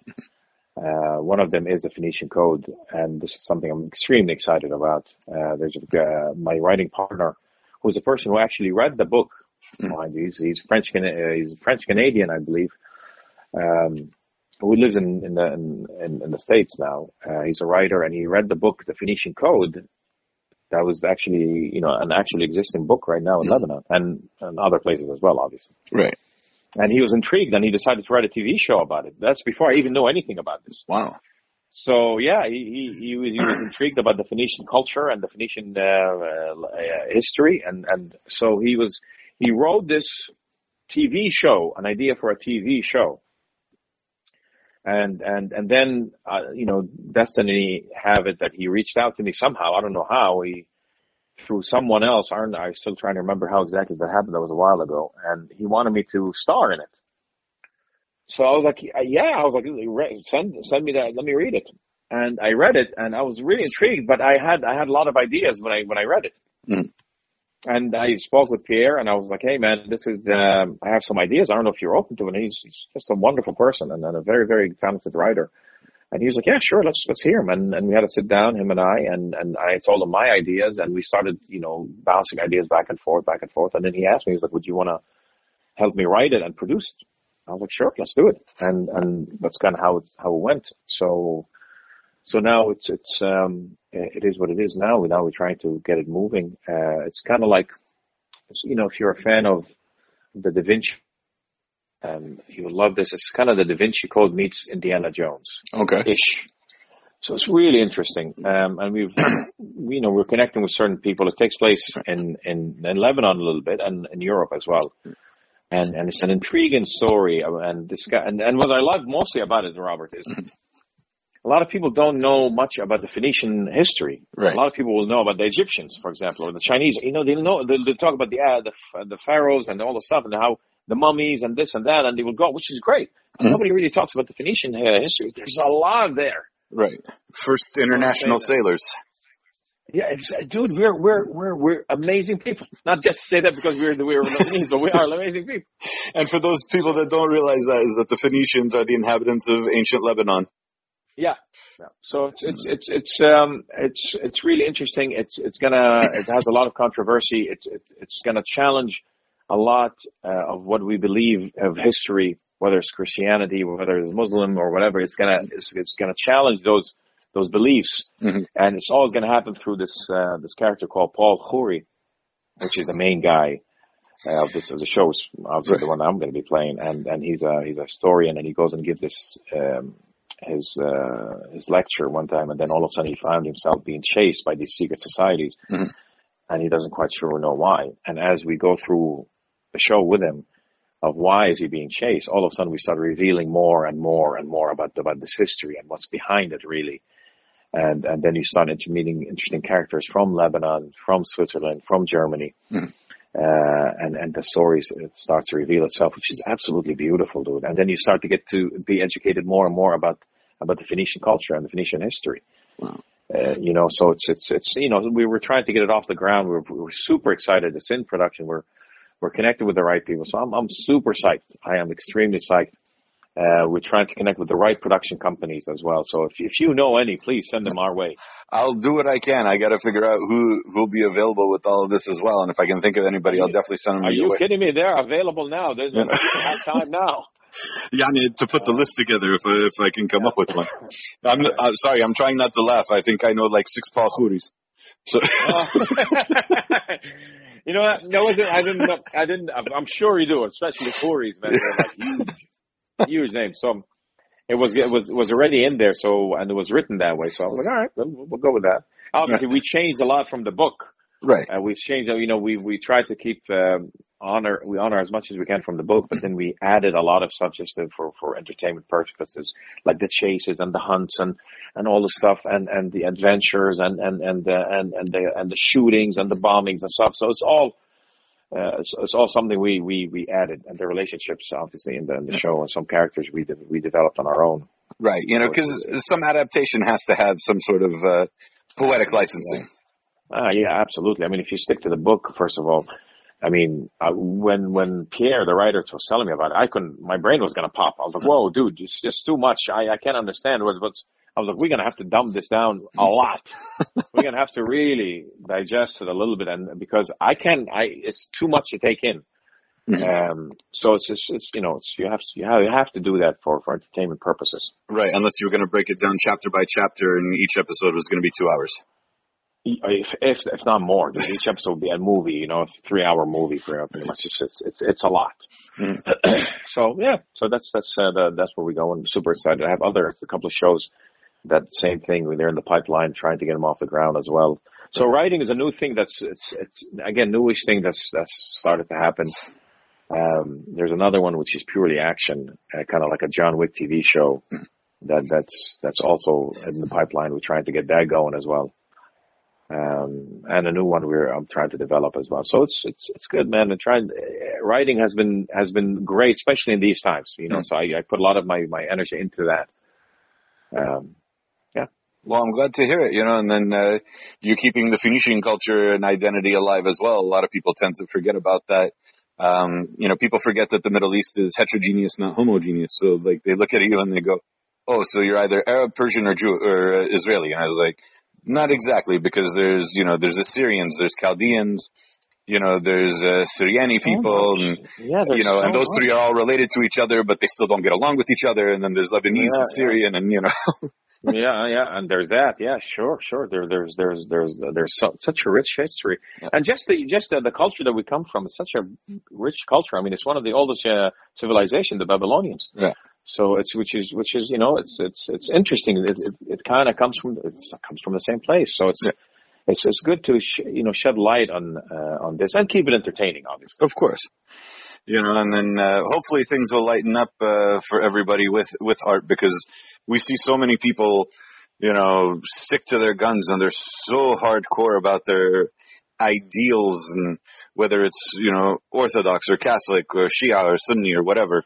Uh, one of them is the Phoenician Code, and this is something I'm extremely excited about. Uh, there's, a, uh, my writing partner, who's the person who actually read the book. Mind you, he's, he's French, he's French Canadian, I believe. Um, who lives in, in the, in, in the States now. Uh, he's a writer, and he read the book, the Phoenician Code. That was actually, you know, an actually existing book right now in mm-hmm. Lebanon and, and other places as well, obviously. Right. And he was intrigued, and he decided to write a T V show about it. That's before I even knew anything about this. Wow. So, yeah, he, he, he, was, he was intrigued about the Phoenician culture and the Phoenician uh, uh, history. And, and so he was, he wrote this T V show, an idea for a T V show. And, and, and then, uh, you know, destiny have it that he reached out to me somehow. I don't know how he, through someone else, aren't I still trying to remember how exactly that happened. That was a while ago. And he wanted me to star in it. So I was like, yeah, I was like, send, send me that. Let me read it. And I read it, and I was really intrigued, but I had, I had a lot of ideas when I, when I read it. Mm. And I spoke with Pierre, and I was like, hey, man, this is, um, I have some ideas. I don't know if you're open to it. And he's, he's just a wonderful person and, and a very, very talented writer. And he was like, yeah, sure. Let's, let's hear him. And, and we had to sit down, him and I, and, and I told him my ideas, and we started, you know, bouncing ideas back and forth, back and forth. And then he asked me, he's like, would you want to help me write it and produce it? I was like, sure, let's do it. And, and that's kind of how it, how it went. So, So now it's, it's, um, it is what it is now. Now we're trying to get it moving. Uh, it's kind of like, you know, if you're a fan of the Da Vinci, um, you'll love this. It's kind of the Da Vinci Code meets Indiana Jones. Okay. Ish. So it's really interesting. Um, and we've, you know, we're connecting with certain people. It takes place in, in, in Lebanon a little bit, and in Europe as well. And, and it's an intriguing story. And this guy, and, and what I love mostly about it, Robert, is, a lot of people don't know much about the Phoenician history. Right. A lot of people will know about the Egyptians, for example, or the Chinese. You know, they'll know, they'll, they'll talk about the, uh, the the pharaohs and all the stuff, and how the mummies and this and that, and they will go, which is great. Mm-hmm. Nobody really talks about the Phoenician uh, history. There's a lot there. Right. First international sailors. Yeah, it's, dude, we're we're we're we're amazing people. Not just to say that because we're we're Lebanese, but we are amazing people. And for those people that don't realize that, is that the Phoenicians are the inhabitants of ancient Lebanon. Yeah. So it's, it's, it's, it's, um, it's, it's really interesting. It's, it's gonna, it has a lot of controversy. It's, it's, it's gonna challenge a lot uh, of what we believe of history, whether it's Christianity, whether it's Muslim or whatever. It's gonna, it's, it's gonna challenge those, those beliefs. Mm-hmm. And it's all gonna happen through this, uh, this character called Paul Khoury, which is the main guy uh, of this, of the shows, obviously the one I'm gonna be playing. And, and he's a, he's a historian, and he goes and gives this, um, his uh, his lecture one time, and then all of a sudden he found himself being chased by these secret societies, mm-hmm. and he doesn't quite sure know why. And as we go through the show with him of why is he being chased, all of a sudden we start revealing more and more and more about about this history and what's behind it, really. And and then you start meeting interesting characters from Lebanon, from Switzerland, from Germany, mm-hmm. uh, and and the stories it starts to reveal itself, which is absolutely beautiful, dude. And then you start to get to be educated more and more about about the Phoenician culture and the Phoenician history. Wow. Uh, you know, so it's, it's, it's, you know, we were trying to get it off the ground. We're, we're super excited. It's in production. We're, we're connected with the right people. So I'm, I'm super psyched. I am extremely psyched. Uh, we're trying to connect with the right production companies as well. So if, if you know any, please send them our way. I'll do what I can. I got to figure out who will be available with all of this as well. And if I can think of anybody, I'll definitely send them. Are you kidding me? They're available now. There's no time now. Yeah, I need to put the list together if I, if I can come up with one. I'm, I'm sorry, I'm trying not to laugh. I think I know like six Paul Khouris. So. Oh. You know what? No, I didn't. I didn't. I'm sure you do, especially Khouris, man. They're like huge, huge names. So it was it was was already in there. So and it was written that way. So I was like, all right, we'll, we'll go with that. Obviously, we changed a lot from the book. Right. Uh, we've changed, you know, we've, we tried to keep, um, honor, we honor as much as we can from the book, but then we added a lot of subjects for, for entertainment purposes, like the chases and the hunts and, and all the stuff and, and the adventures and, and, and, uh, and, and the, and the shootings and the bombings and stuff. So it's all, uh, it's, it's all something we, we, we added, and the relationships obviously in the, in the show, and some characters we, de- we developed on our own. Right. You know, cause some adaptation has to have some sort of, uh, poetic licensing. Ah, yeah, absolutely. I mean, if you stick to the book, first of all, I mean, uh, when, when Pierre, the writer, was telling me about it, I couldn't, my brain was going to pop. I was like, whoa, dude, it's just too much. I, I can't understand what, what's, I was like, we're going to have to dumb this down a lot. We're going to have to really digest it a little bit. And because I can, I, it's too much to take in. Um, so it's just, it's, you know, it's, you have to, you have, you have to do that for, for entertainment purposes. Right. Unless you were going to break it down chapter by chapter and each episode was going to be two hours. If, if, if not more, each episode will be a movie, you know, a three hour movie for pretty much. It's, it's, it's, it's a lot. Mm. So yeah, so that's, that's, uh, the, that's where we go. I'm super excited. I have other, a couple of shows that same thing. They're in the pipeline trying to get them off the ground as well. So writing is a new thing that's, it's, it's again, newish thing that's, that's started to happen. Um, there's another one which is purely action, uh, kind of like a John Wick T V show that, that's, that's also in the pipeline. We're trying to get that going as well. Um, and a new one we're, I'm trying to develop as well. So it's, it's, it's good, man. And trying, uh, writing has been, has been great, especially in these times, you know, so I, I put a lot of my, my energy into that. Um, yeah. Well, I'm glad to hear it, you know, and then, uh, you're keeping the Phoenician culture and identity alive as well. A lot of people tend to forget about that. Um, you know, people forget that the Middle East is heterogeneous, not homogeneous. So like they look at you and they go, oh, so you're either Arab, Persian or Jew or uh, Israeli. And I was like, not exactly, because there's, you know, there's Assyrians, there's Chaldeans, you know, there's uh, Syriani so people, much. and yeah, you know, so and those much. three are all related to each other, but they still don't get along with each other. And then there's Lebanese yeah, and Syrian, yeah. and you know, yeah, yeah, and there's that, yeah, sure, sure. There, there's, there's, there's, there's so, such a rich history, yeah. and just the, just the, the culture that we come from is such a rich culture. I mean, it's one of the oldest uh, civilization, the Babylonians. Yeah. So it's, which is, which is, you know, it's, it's, it's interesting. It, it, it kind of comes from, it comes from the same place. So it's, yeah. it's, it's good to, sh- you know, shed light on, uh, on this and keep it entertaining, obviously. Of course. You know, and then, uh, hopefully things will lighten up, uh, for everybody with, with art, because we see so many people, you know, stick to their guns and they're so hardcore about their ideals, and whether it's, you know, Orthodox or Catholic or Shia or Sunni or whatever.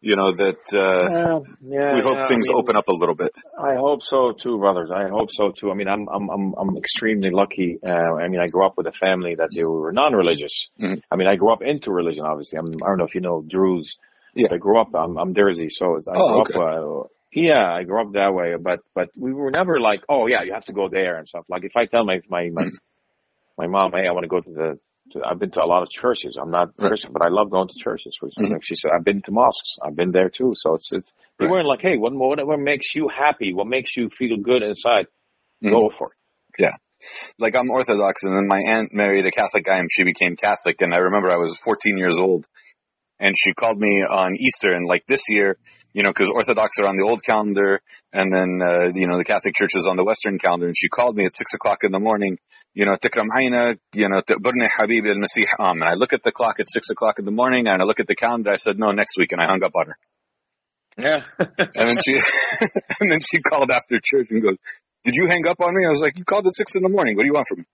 You know, that uh, uh, yeah, we hope yeah, things I mean, open up a little bit. I hope so, too, brothers. I hope so, too. I mean, I'm I'm I'm, I'm extremely lucky. Uh, I mean, I grew up with a family that they were non-religious. Mm-hmm. I mean, I grew up into religion, obviously. I'm, I don't know if you know Druze. Yeah. I grew up, I'm, I'm Jersey, so I oh, grew okay. up, uh, yeah, I grew up that way. But but we were never like, oh, yeah, you have to go there and stuff. Like, if I tell my my, my, my mom, hey, I want to go to the, I've been to a lot of churches. I'm not right. Christian, but I love going to churches. Mm-hmm. She said, I've been to mosques. I've been there too. So it's, it's they right. weren't like, hey, what, what makes you happy? What makes you feel good inside? Mm-hmm. Go for it. Yeah. Like, I'm Orthodox, and then my aunt married a Catholic guy, and she became Catholic. And I remember I was fourteen years old, and she called me on Easter, and like this year, you know, because Orthodox are on the old calendar, and then, uh, you know, the Catholic Church is on the Western calendar, and she called me at six o'clock in the morning. You know, Tikram Aina, you know, Burne Habib al Masih Am. And I look at the clock at six o'clock in the morning, and I look at the calendar. I said, no, next week. And I hung up on her. Yeah. and then she, and then she called after church and goes, did you hang up on me? I was like, you called at six in the morning. What do you want from me?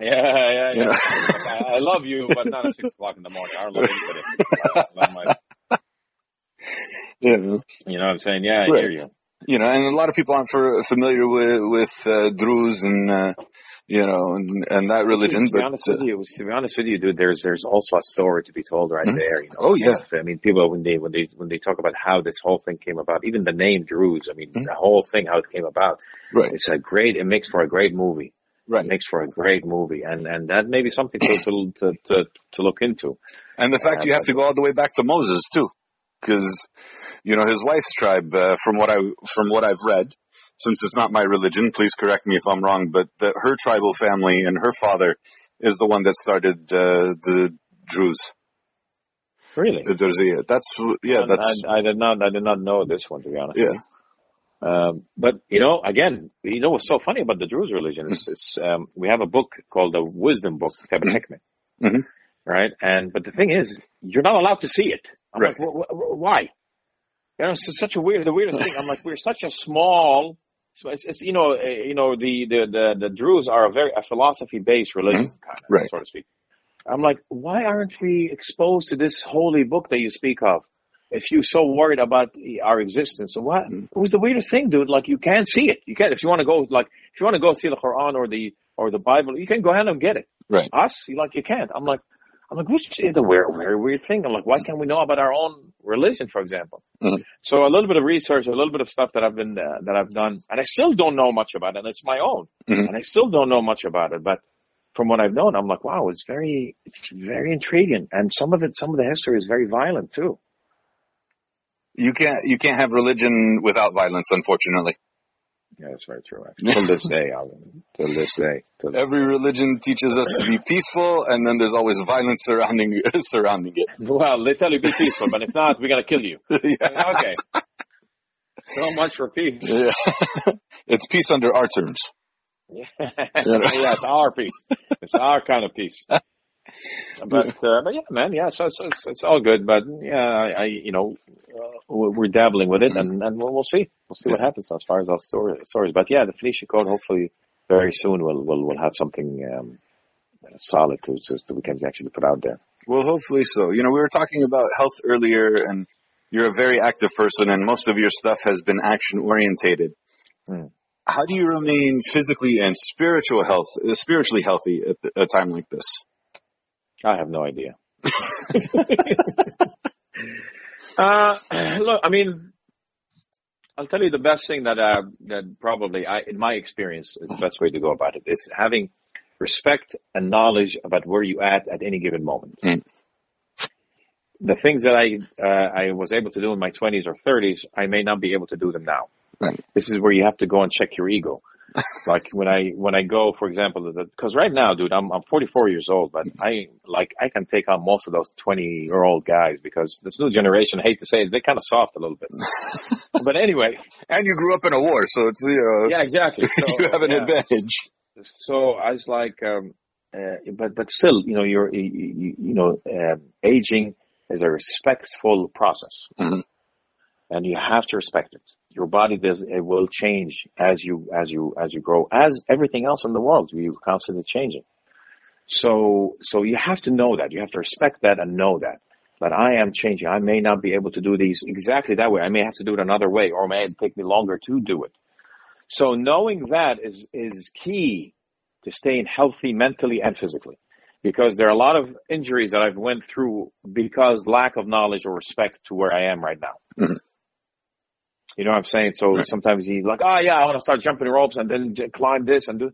Yeah, yeah, yeah. You know? I love you, but not at six o'clock in the morning. I don't love you today. You know. You know what I'm saying? Yeah, I right. hear you. You know, and a lot of people aren't for, familiar with, with, uh, Druze and, uh, you know, and, and that religion. To be, but, honest uh, with you, to be honest with you, dude, there's, there's also a story to be told right mm-hmm. there. You know? Oh, yeah. I mean, people, when they, when they, when they talk about how this whole thing came about, even the name Druze, I mean, mm-hmm. the whole thing, how it came about. Right. It's a great, it makes for a great movie. Right. It makes for a great movie. And, and that may be something to, to, to, to look into. And the fact uh, you have to go all the way back to Moses, too. Because, you know, his wife's tribe, uh, from what I, from what I've read, since it's not my religion, please correct me if I'm wrong, but the, her tribal family and her father is the one that started, uh, the Druze. Really? The Druze. That's, yeah, that's. I, I did not, I did not know this one, to be honest. Yeah. Um, but, you know, again, you know what's so funny about the Druze religion is, is um, we have a book called the Wisdom Book, mm-hmm. right? And but the thing is, you're not allowed to see it. I'm right. like, w- w- why? You know, it's such a weird, the weirdest thing. I'm like, we're such a small. So it's, it's you know, uh, you know, the, the, the, the Druze are a very a philosophy-based religion, mm-hmm. kind of, right. so to speak. I'm like, why aren't we exposed to this holy book that you speak of? If you're so worried about our existence, what mm-hmm. it was the weirdest thing, dude. Like, you can't see it. You can't. If you want to go, like, if you want to go see the Quran or the or the Bible, you can go ahead and get it. Right. Us, you like, you can't. I'm like, I'm like, which is the weird, weird, weird thing. I'm like, why can't we know about our own religion, for example? Mm-hmm. So a little bit of research, a little bit of stuff that I've been uh, that I've done, and I still don't know much about it. And it's my own, mm-hmm. and I still don't know much about it, but. From what I've known, I'm like, wow, it's very, it's very intriguing, and some of it, some of the history is very violent too. You can't, you can't have religion without violence, unfortunately. Yeah, that's very true. Till this day, till this day, till this every day. Religion teaches us to be peaceful, and then there's always violence surrounding surrounding it. Well, they tell you be peaceful, but if not, we're gonna kill you. Yeah. Okay. So much for peace. Yeah. It's peace under our terms. Yeah. yeah, it's our piece. It's our kind of piece. But, uh, but yeah, man, yeah, so, so, so it's all good. But yeah, I, I you know, we're dabbling with it, and, and we'll see. We'll see what happens as far as our story, stories. But yeah, the Phoenician Code, hopefully very soon we'll, we'll, we'll have something um, solid to, to, that we can actually put out there. Well, hopefully so. You know, we were talking about health earlier, and you're a very active person, and most of your stuff has been action-orientated. Mm. How do you remain physically and spiritual health, spiritually healthy at a time like this? I have no idea. uh, look, I mean, I'll tell you the best thing that, uh, that probably I, in my experience, is the best way to go about it is having respect and knowledge about where you at at any given moment. Mm. The things that I, uh, I was able to do in my twenties or thirties, I may not be able to do them now. Right. This is where you have to go and check your ego. Like when I when I go, for example, because right now, dude, I'm I'm forty-four years old, but I like I can take on most of those twenty-year-old guys because this new generation, I hate to say it, they're kind of soft a little bit. But anyway, and you grew up in a war, so it's the uh, yeah, exactly. So, you have an yeah. advantage. So I was like, um, uh, but but still, you know, you're you, you know, uh, aging is a respectful process, mm-hmm. and you have to respect it. Your body does, it will change as you, as you, as you grow, as everything else in the world, you're constantly changing. So, so you have to know that. You have to respect that and know that, that I am changing. I may not be able to do these exactly that way. I may have to do it another way, or it may take me longer to do it. So knowing that is, is key to staying healthy mentally and physically, because there are a lot of injuries that I've went through because lack of knowledge or respect to where I am right now. Mm-hmm. You know what I'm saying? So right. sometimes he's like, oh, yeah, I want to start jumping ropes and then j- climb this and do.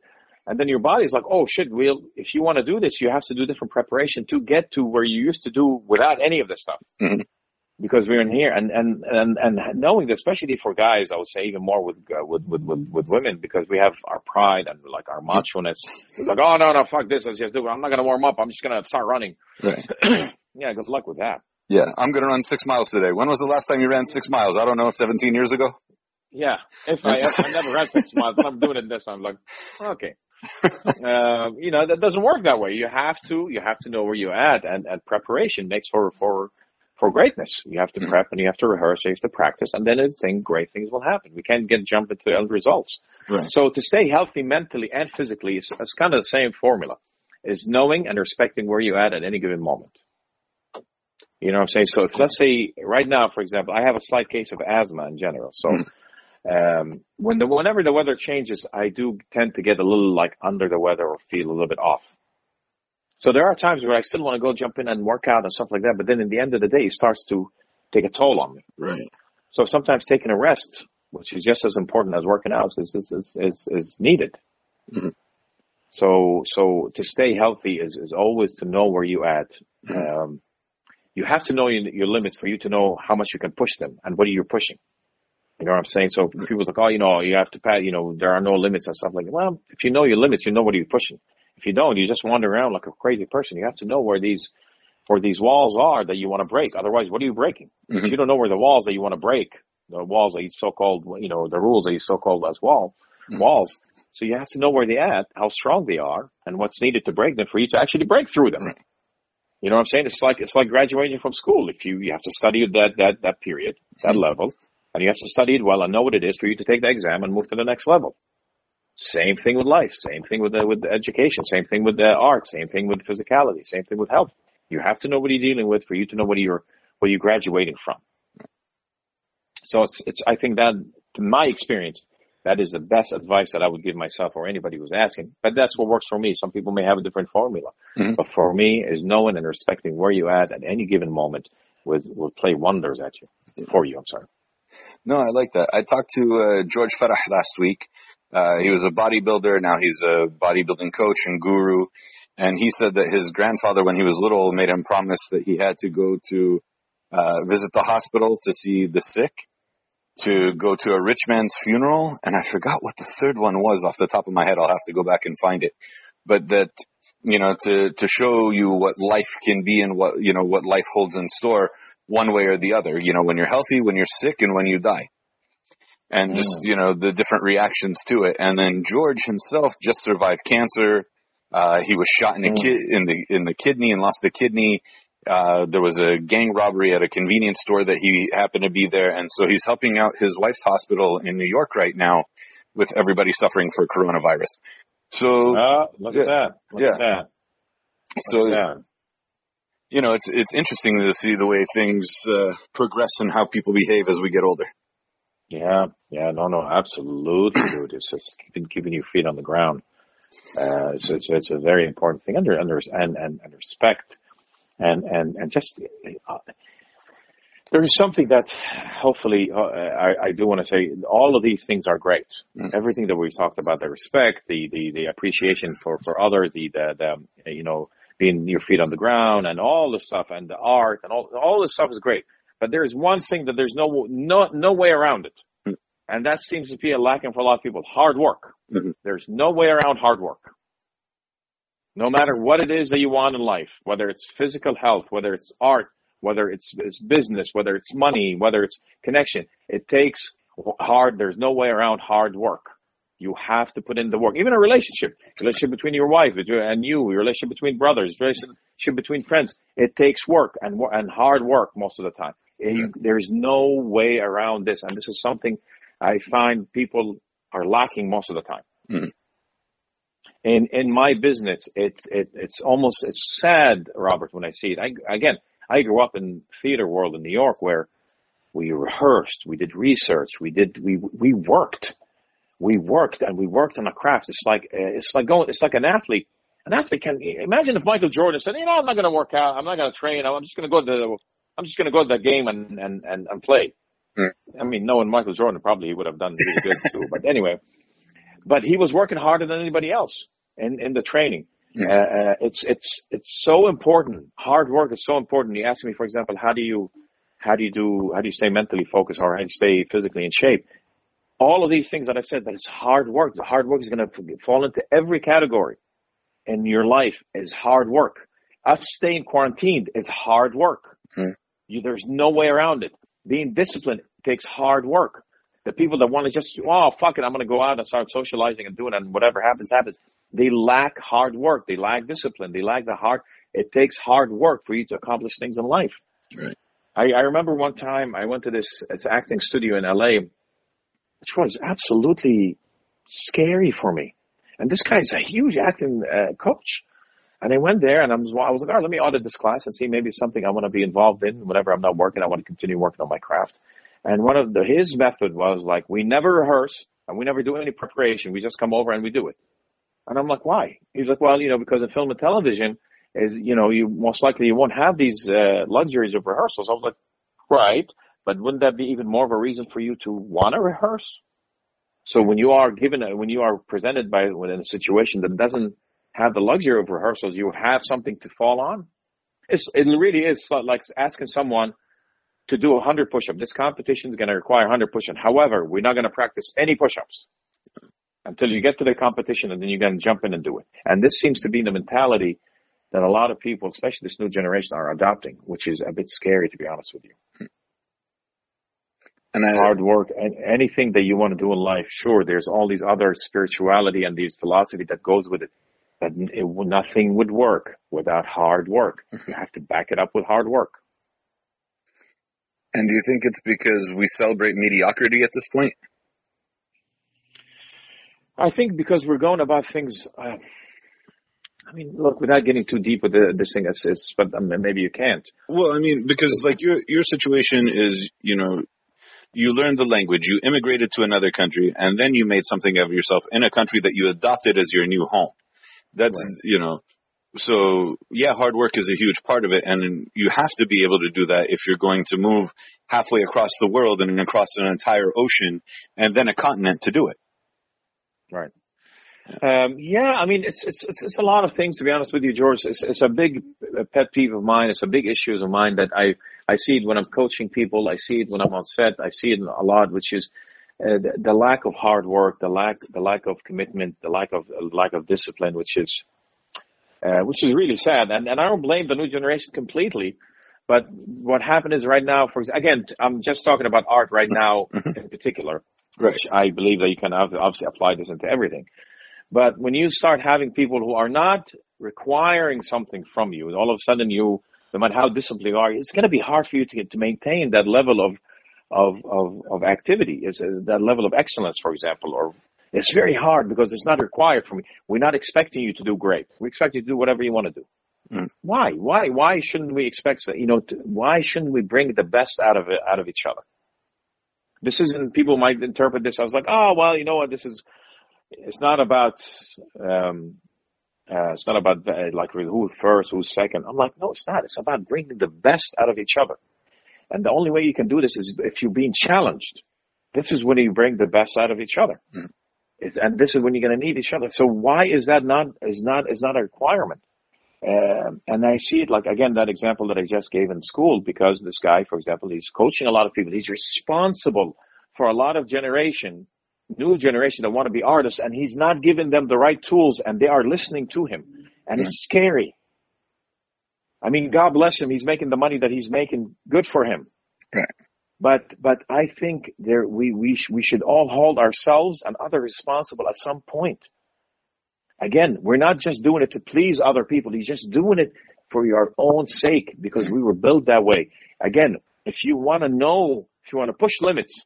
And then your body's like, oh, shit, we'll, if you want to do this, you have to do different preparation to get to where you used to do without any of this stuff. Mm-hmm. Because we're in here. And, and, and, and knowing that, especially for guys, I would say even more with, uh, with, with, with, with women, because we have our pride and like our macho-ness. It's like, oh, no, no, fuck this. Let's just do it. I'm not going to warm up. I'm just going to start running. Right. Yeah, good luck with that. Yeah, I'm going to run six miles today. When was the last time you ran six miles? I don't know, seventeen years ago? Yeah, if I, if I never ran six miles, but I'm doing it this time. I'm like, okay. Uh, you know, that doesn't work that way. You have to, you have to know where you're at, and, and preparation makes for, for, for greatness. You have to prep, and you have to rehearse, you have to practice, and then I think great things will happen. We can't get jump into end results. Right. So to stay healthy mentally and physically, it's, it's kind of the same formula, is knowing and respecting where you're at at any given moment. You know what I'm saying? So if, let's say right now, for example, I have a slight case of asthma in general. So um, when the, whenever the weather changes, I do tend to get a little like under the weather or feel a little bit off. So there are times where I still want to go jump in and work out and stuff like that. But then at the end of the day, it starts to take a toll on me. Right. So sometimes taking a rest, which is just as important as working out, is, is, is, is, is needed. Mm-hmm. So so to stay healthy is, is always to know where you're at. Um You have to know your, your limits for you to know how much you can push them and what you're pushing. You know what I'm saying? So people's like, oh, you know, you have to pat, you know, there are no limits and stuff like that. Well, if you know your limits, you know what you're pushing. If you don't, you just wander around like a crazy person. You have to know where these, where these walls are that you want to break. Otherwise, what are you breaking? Mm-hmm. If you don't know where the walls that you want to break, the walls are so-called, you know, the rules are so-called as wall, walls. So you have to know where they're at, how strong they are, and what's needed to break them for you to actually break through them. Right. You know what I'm saying? It's like, it's like graduating from school. If you, you have to study that, that, that period, that level, and you have to study it well and know what it is for you to take the exam and move to the next level. Same thing with life. Same thing with, uh, with education. Same thing with uh, art. Same thing with physicality. Same thing with health. You have to know what you're dealing with for you to know what you're, what you're graduating from. So it's, it's, I think that, to my experience, that is the best advice that I would give myself or anybody who's asking. But that's what works for me. Some people may have a different formula. Mm-hmm. But for me, is knowing and respecting where you're at at any given moment with, will play wonders at you, for you, I'm sorry. No, I like that. I talked to uh, George Farah last week. Uh, he was a bodybuilder. Now he's a bodybuilding coach and guru. And he said that his grandfather, when he was little, made him promise that he had to go to uh, visit the hospital to see the sick, to go to a rich man's funeral. And I forgot what the third one was off the top of my head. I'll have to go back and find it. But that, you know, to, to show you what life can be and what, you know, what life holds in store one way or the other, you know, when you're healthy, when you're sick, and when you die. And just, you know, the different reactions to it. And then George himself just survived cancer. Uh, he was shot in, a ki- in the in the kidney and lost a kidney. Uh, there was a gang robbery at a convenience store that he happened to be there. And so he's helping out his wife's hospital in New York right now with everybody suffering for coronavirus. So uh, look at that. Look yeah. at that. Look so, at that. You know, it's, it's interesting to see the way things uh, progress and how people behave as we get older. Yeah, yeah, no, no, absolutely, dude. It's just keeping, keeping your feet on the ground. Uh, so it's, it's a very important thing, under, under, and, and, and respect. And, and, and just, uh, there is something that hopefully, uh, I, I do want to say, all of these things are great. Mm-hmm. Everything that we've talked about, the respect, the, the, the appreciation for, for others, the, the, the, you know, being your feet on the ground and all this stuff, and the art and all, all this stuff is great. But there is one thing that there's no no no way around it. Mm-hmm. And that seems to be a lacking for a lot of people. Hard work. Mm-hmm. There's no way around hard work. No matter what it is that you want in life, whether it's physical health, whether it's art, whether it's, it's business, whether it's money, whether it's connection, it takes hard, there's no way around hard work. You have to put in the work. Even a relationship, relationship between your wife and you, relationship between brothers, relationship between friends, it takes work and and hard work most of the time. You, there's no way around this, and this is something I find people are lacking most of the time. Mm-hmm. In in my business, it's it, it's almost it's sad, Robert, when I see it. I, again, I grew up in theater world in New York where we rehearsed, we did research, we did we we worked, we worked, and we worked on a craft. It's like it's like going, it's like an athlete. An athlete can imagine if Michael Jordan said, you know, I'm not going to work out, I'm not going to train, I'm just going to go to the I'm just going to go to the game and, and, and, and play. Mm. I mean, knowing Michael Jordan, probably he would have done really good too. But anyway, but he was working harder than anybody else in, in the training. Mm. Uh, it's, it's, it's so important. Hard work is so important. You ask me, for example, how do you, how do you do, how do you stay mentally focused or how do you stay physically in shape? All of these things that I've said, that it's hard work. The hard work is going to fall into every category in your life is hard work. Us staying quarantined is hard work. Mm. You, there's no way around it. Being disciplined takes hard work. The people that want to just, oh, fuck it, I'm going to go out and start socializing and doing it and whatever happens, happens. They lack hard work. They lack discipline. They lack the hard. It takes hard work for you to accomplish things in life. Right. I, I remember one time I went to this, this acting studio in L A, which was absolutely scary for me. And this guy's a huge acting uh, coach. And I went there and I was, I was like, all right, let me audit this class and see maybe it's something I want to be involved in. Whenever I'm not working, I want to continue working on my craft. And one of the, his method was like, we never rehearse and we never do any preparation. We just come over and we do it. And I'm like, why? He's like, well, you know, because in film and television is, you know, you most likely you won't have these uh, luxuries of rehearsals. I was like, right. But wouldn't that be even more of a reason for you to want to rehearse? So when you are given, a, when you are presented by within a situation that doesn't have the luxury of rehearsals, you have something to fall on. It's, it really is like asking someone to do one hundred push-ups. This competition is going to require one hundred push-ups. However, we're not going to practice any push-ups until you get to the competition, and then you're going to jump in and do it. And this seems to be the mentality that a lot of people, especially this new generation, are adopting, which is a bit scary, to be honest with you. And I, hard work, and anything that you want to do in life, sure, there's all these other spirituality and these philosophy that goes with it. That it, nothing would work without hard work. You have to back it up with hard work. And do you think it's because we celebrate mediocrity at this point? I think because we're going about things. Uh, I mean, look, without getting too deep with the, this thing, it's, it's, but um, maybe you can't. Well, I mean, because like your your situation is, you know, you learned the language, you immigrated to another country, and then you made something of yourself in a country that you adopted as your new home. That's, right. You know, so yeah, hard work is a huge part of it. And you have to be able to do that if you're going to move halfway across the world and across an entire ocean and then a continent to do it. Right. Um, yeah, I mean, it's, it's, it's, it's a lot of things, to be honest with you, George. It's, it's a big pet peeve of mine. It's a big issue of mine that I, I see it when I'm coaching people. I see it when I'm on set. I see it a lot, which is uh, the, the lack of hard work, the lack, the lack of commitment, the lack of, uh, lack of discipline, which is, uh, which is really sad. And, and I don't blame the new generation completely. But what happened is right now, for example, again, I'm just talking about art right now in particular, right. Which I believe that you can obviously apply this into everything. But when you start having people who are not requiring something from you, and all of a sudden you, no matter how disciplined you are, it's going to be hard for you to get, to maintain that level of, of, of, of activity, is that level of excellence, for example, or it's very hard because it's not required from you. We're not expecting you to do great. We expect you to do whatever you want to do. Mm. Why? Why? Why shouldn't we expect, you know, to, why shouldn't we bring the best out of it, out of each other? This isn't, people might interpret this. I was like, oh, well, you know what? This is, It's not about, um, uh, it's not about uh, like who's first, who's second. I'm like, no, it's not. It's about bringing the best out of each other. And the only way you can do this is if you're being challenged. This is when you bring the best out of each other. Mm. It's, and this is when you're going to need each other. So why is that not, is not, is not a requirement? Um, and I see it like, again, that example that I just gave in school, because this guy, for example, he's coaching a lot of people. He's responsible for a lot of generation. New generation that want to be artists, and he's not giving them the right tools, and they are listening to him, and it's scary. I mean, God bless him; he's making the money that he's making. Good for him. Right. But but I think there we we sh- we should all hold ourselves and others responsible at some point. Again, we're not just doing it to please other people; you're just doing it for your own sake because we were built that way. Again, if you want to know, if you want to push limits,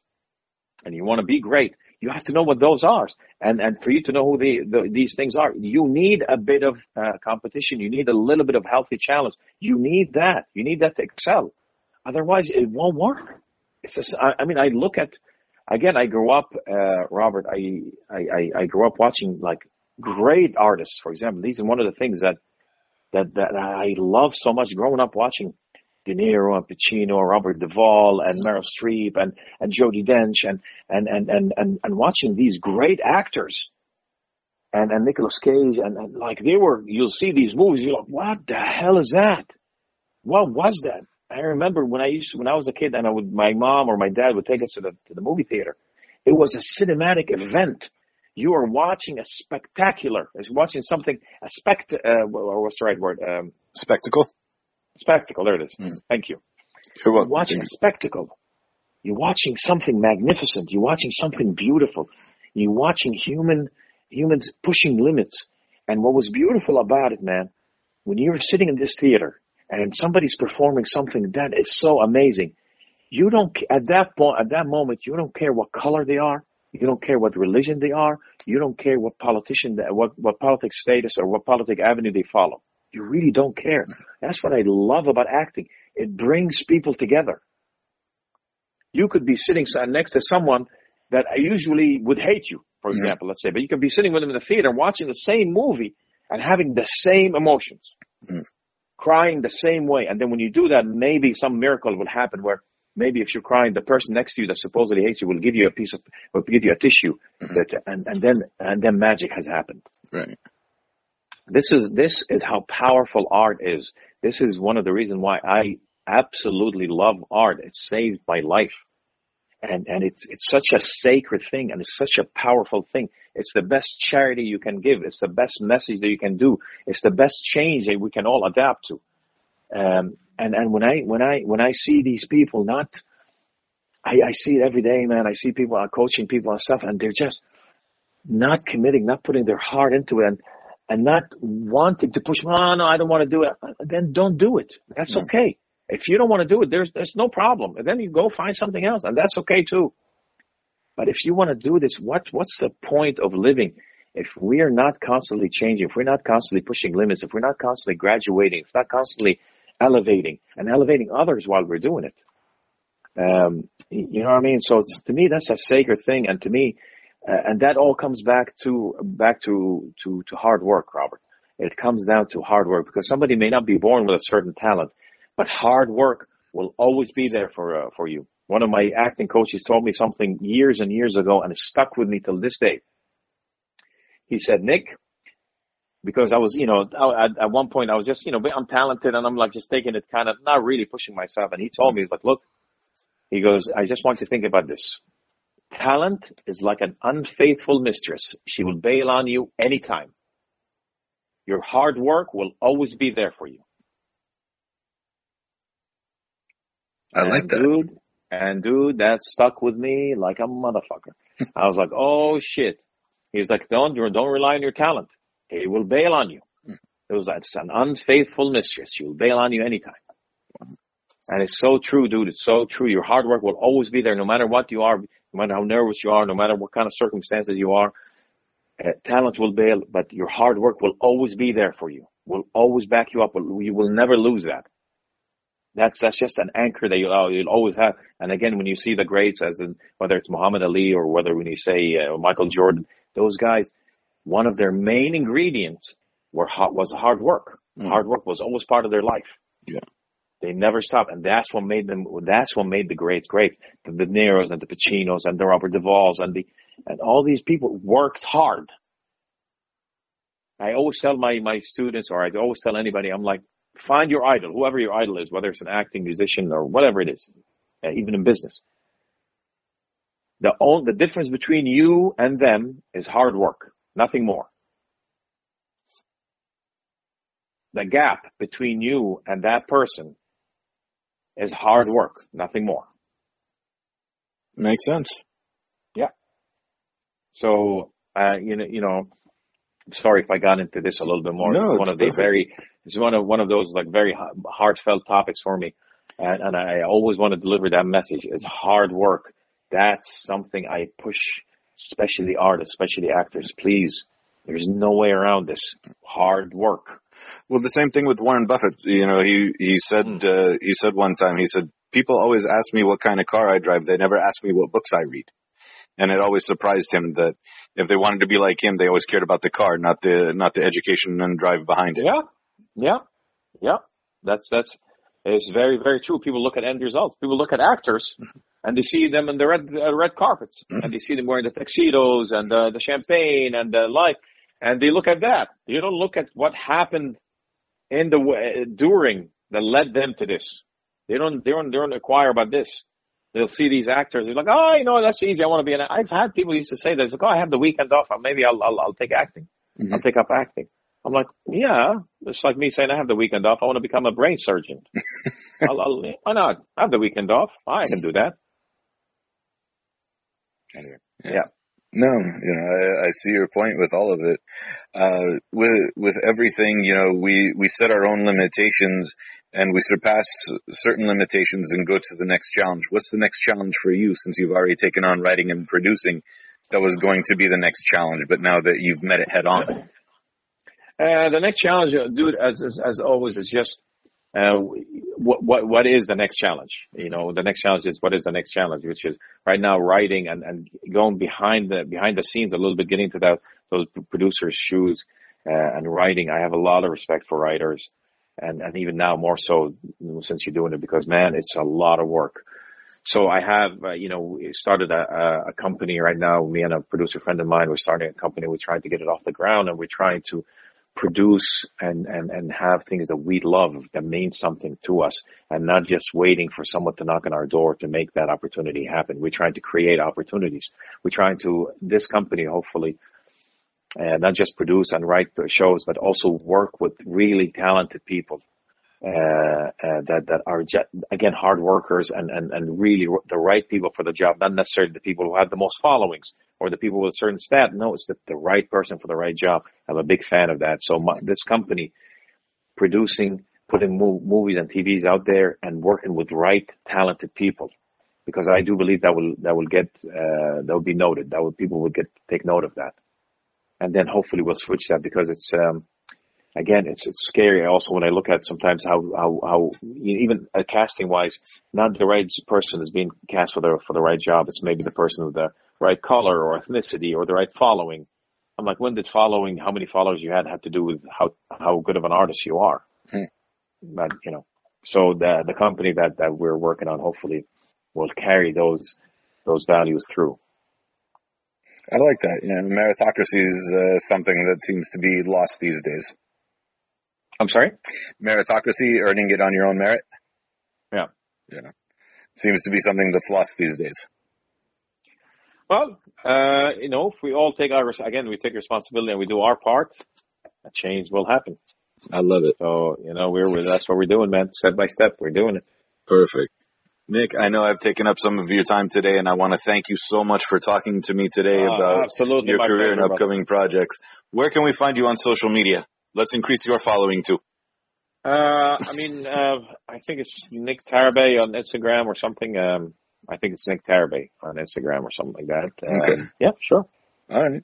and you want to be great. You have to know what those are. And and for you to know who the, the, these things are, you need a bit of uh, competition. You need a little bit of healthy challenge. You need that. You need that to excel. Otherwise, it won't work. It's just, I, I mean, I look at, again, I grew up, uh, Robert, I, I, I grew up watching, like, great artists, for example. These are one of the things that that, that I love so much growing up watching De Niro and Pacino, Robert Duvall and Meryl Streep and, and Judi Dench and, and, and, and, and, and watching these great actors and, and Nicolas Cage and, and like they were, you'll see these movies, you're like, what the hell is that? What was that? I remember when I used to, when I was a kid and I would, my mom or my dad would take us to the, to the movie theater. It was a cinematic event. You are watching a spectacular, is watching something, a spect, uh, what's the right word? Um, spectacle. Spectacle, there it is. Mm. Thank you. You're welcome. You're watching a spectacle. You're watching something magnificent. You're watching something beautiful. You're watching human humans pushing limits. And what was beautiful about it, man, when you're sitting in this theater and somebody's performing something that is so amazing, you don't at that point at that moment you don't care what color they are, you don't care what religion they are, you don't care what politician what what politic status or what politic avenue they follow. You really don't care. That's what I love about acting. It brings people together. You could be sitting next to someone that usually would hate you, for example, yeah. Let's say, but you could be sitting with them in the theater watching the same movie and having the same emotions, mm. crying the same way. And then when you do that, maybe some miracle will happen where maybe if you're crying, the person next to you that supposedly hates you will give you a piece of, will give you a tissue, mm-hmm. that, and, and then and then magic has happened. Right. This is, this is how powerful art is. This is one of the reasons why I absolutely love art. It saved my life. And, and it's, it's such a sacred thing and it's such a powerful thing. It's the best charity you can give. It's the best message that you can do. It's the best change that we can all adapt to. Um, and, and when I, when I, when I see these people not, I, I see it every day, man. I see people on coaching people on stuff, and they're just not committing, not putting their heart into it, and, and not wanting to push. No, no, I don't want to do it. Then don't do it. That's okay. If you don't want to do it, there's there's no problem. And then you go find something else, and that's okay too. But if you want to do this, what what's the point of living? If we are not constantly changing, if we're not constantly pushing limits, if we're not constantly graduating, if not constantly elevating and elevating others while we're doing it. Um, you know what I mean? So it's, to me, that's a sacred thing. And to me, uh, and that all comes back to, back to, to, to hard work, Robert. It comes down to hard work, because somebody may not be born with a certain talent, but hard work will always be there for, uh, for you. One of my acting coaches told me something years and years ago, and it stuck with me till this day. He said, Nick, because I was, you know, I, at one point I was just, you know, I'm talented and I'm like just taking it kind of, not really pushing myself. And he told me, he's like, look, he goes, I just want you to think about this. Talent is like an unfaithful mistress. She will bail on you anytime. Your hard work will always be there for you. I and like that. Dude, and dude, that stuck with me like a motherfucker. I was like, oh shit. He's like, don't, don't rely on your talent. He will bail on you. It was like, it's an unfaithful mistress. She will bail on you anytime. And it's so true, dude. It's so true. Your hard work will always be there, no matter what you are, no matter how nervous you are, no matter what kind of circumstances you are. Uh, talent will bail, but your hard work will always be there for you, will always back you up. You will never lose that. That's that's just an anchor that you'll, you'll always have. And again, when you see the greats, as in whether it's Muhammad Ali or whether when you say uh, Michael Jordan, those guys, one of their main ingredients were hot, was hard work. Mm. Hard work was always part of their life. Yeah. They never stopped, and that's what made them. That's what made the greats great. The De Niros and the Pacinos and the Robert Duvall's and the and all these people worked hard. I always tell my my students, or I always tell anybody, I'm like, find your idol, whoever your idol is, whether it's an acting, musician, or whatever it is, even in business. The only the difference between you and them is hard work, nothing more. The gap between you and that person is hard work, nothing more. Makes sense. Yeah. So, uh, you know, you know, I'm sorry if I got into this a little bit more. No, it's one of the very, it's one of one of those like very heartfelt topics for me, and, and I always want to deliver that message. It's hard work. That's something I push, especially artists, especially actors. Please, there's no way around this. Hard work. Well, the same thing with Warren Buffett. You know, he he said mm. uh, he said one time. He said, "People always ask me what kind of car I drive. They never ask me what books I read." And it always surprised him that if they wanted to be like him, they always cared about the car, not the not the education and drive behind it. Yeah, yeah, yeah. That's that's it's very very true. People look at end results. People look at actors. And they see them in the red uh, red carpets, and they see them wearing the tuxedos and uh, the champagne and the like, and they look at that. You don't look at what happened in the uh, during that led them to this. They don't they don't they don't inquire about this. They'll see these actors. They're like, oh, you know, that's easy. I want to be an. I've had people used to say that. It's like, oh, I have the weekend off. Maybe I'll I'll, I'll take acting. Mm-hmm. I'll take up acting. I'm like, yeah, it's like me saying I have the weekend off. I want to become a brain surgeon. I'll, I'll, why not? I have the weekend off. I can do that. Anyway, yeah. yeah. No, you know, I, I see your point with all of it. Uh, with, with everything, you know, we, we set our own limitations and we surpass certain limitations and go to the next challenge. What's the next challenge for you, since you've already taken on writing and producing? That was going to be the next challenge, but now that you've met it head on. Uh, the next challenge, dude, as, as, as always, is just, Uh, what, what, what is the next challenge? You know, the next challenge is what is the next challenge, which is right now writing and, and going behind the, behind the scenes a little bit, getting into that, those producers' shoes, uh, and writing. I have a lot of respect for writers, and, and even now more so since you're doing it, because man, it's a lot of work. So I have, uh, you know, started a, a company right now. Me and a producer friend of mine, we're starting a company. We're trying to get it off the ground, and we're trying to produce and, and, and have things that we love that mean something to us, and not just waiting for someone to knock on our door to make that opportunity happen. We're trying to create opportunities. We're trying to, this company, hopefully, uh, not just produce and write the shows, but also work with really talented people, uh, uh, that, that are, again, hard workers and, and, and really the right people for the job, not necessarily the people who have the most followings or the people with a certain stat. No, it's the, the right person for the right job. I'm a big fan of that. So my, this company producing, putting mo- movies and T Vs out there and working with right, talented people, because I do believe that will, that will get, uh, that will be noted. That will, people will get, take note of that. And then hopefully we'll switch that, because it's, um, again, it's, it's scary. Also, when I look at sometimes how, how, how even uh, casting wise, not the right person is being cast for the, for the right job. It's maybe the person with the right color or ethnicity or the right following. I'm like, when did following, how many followers you had, have to do with how, how good of an artist you are? Hmm. But, you know, so the, the company that, that we're working on, hopefully will carry those, those values through. I like that. You know, meritocracy is uh, something that seems to be lost these days. I'm sorry? Meritocracy, earning it on your own merit? Yeah. Yeah. It seems to be something that's lost these days. Well, uh, you know, if we all take our, again, we take responsibility and we do our part, a change will happen. I love it. So, you know, we're, we're that's what we're doing, man. Step by step, we're doing it. Perfect. Nick, I know I've taken up some of your time today, and I want to thank you so much for talking to me today uh, about your career and upcoming projects. Where can we find you on social media? Let's increase your following, too. Uh, I mean, uh, I think it's Nick Tarabay on Instagram or something. Um, I think it's Nick Tarabay on Instagram or something like that. Uh, okay. Yeah, sure. All right.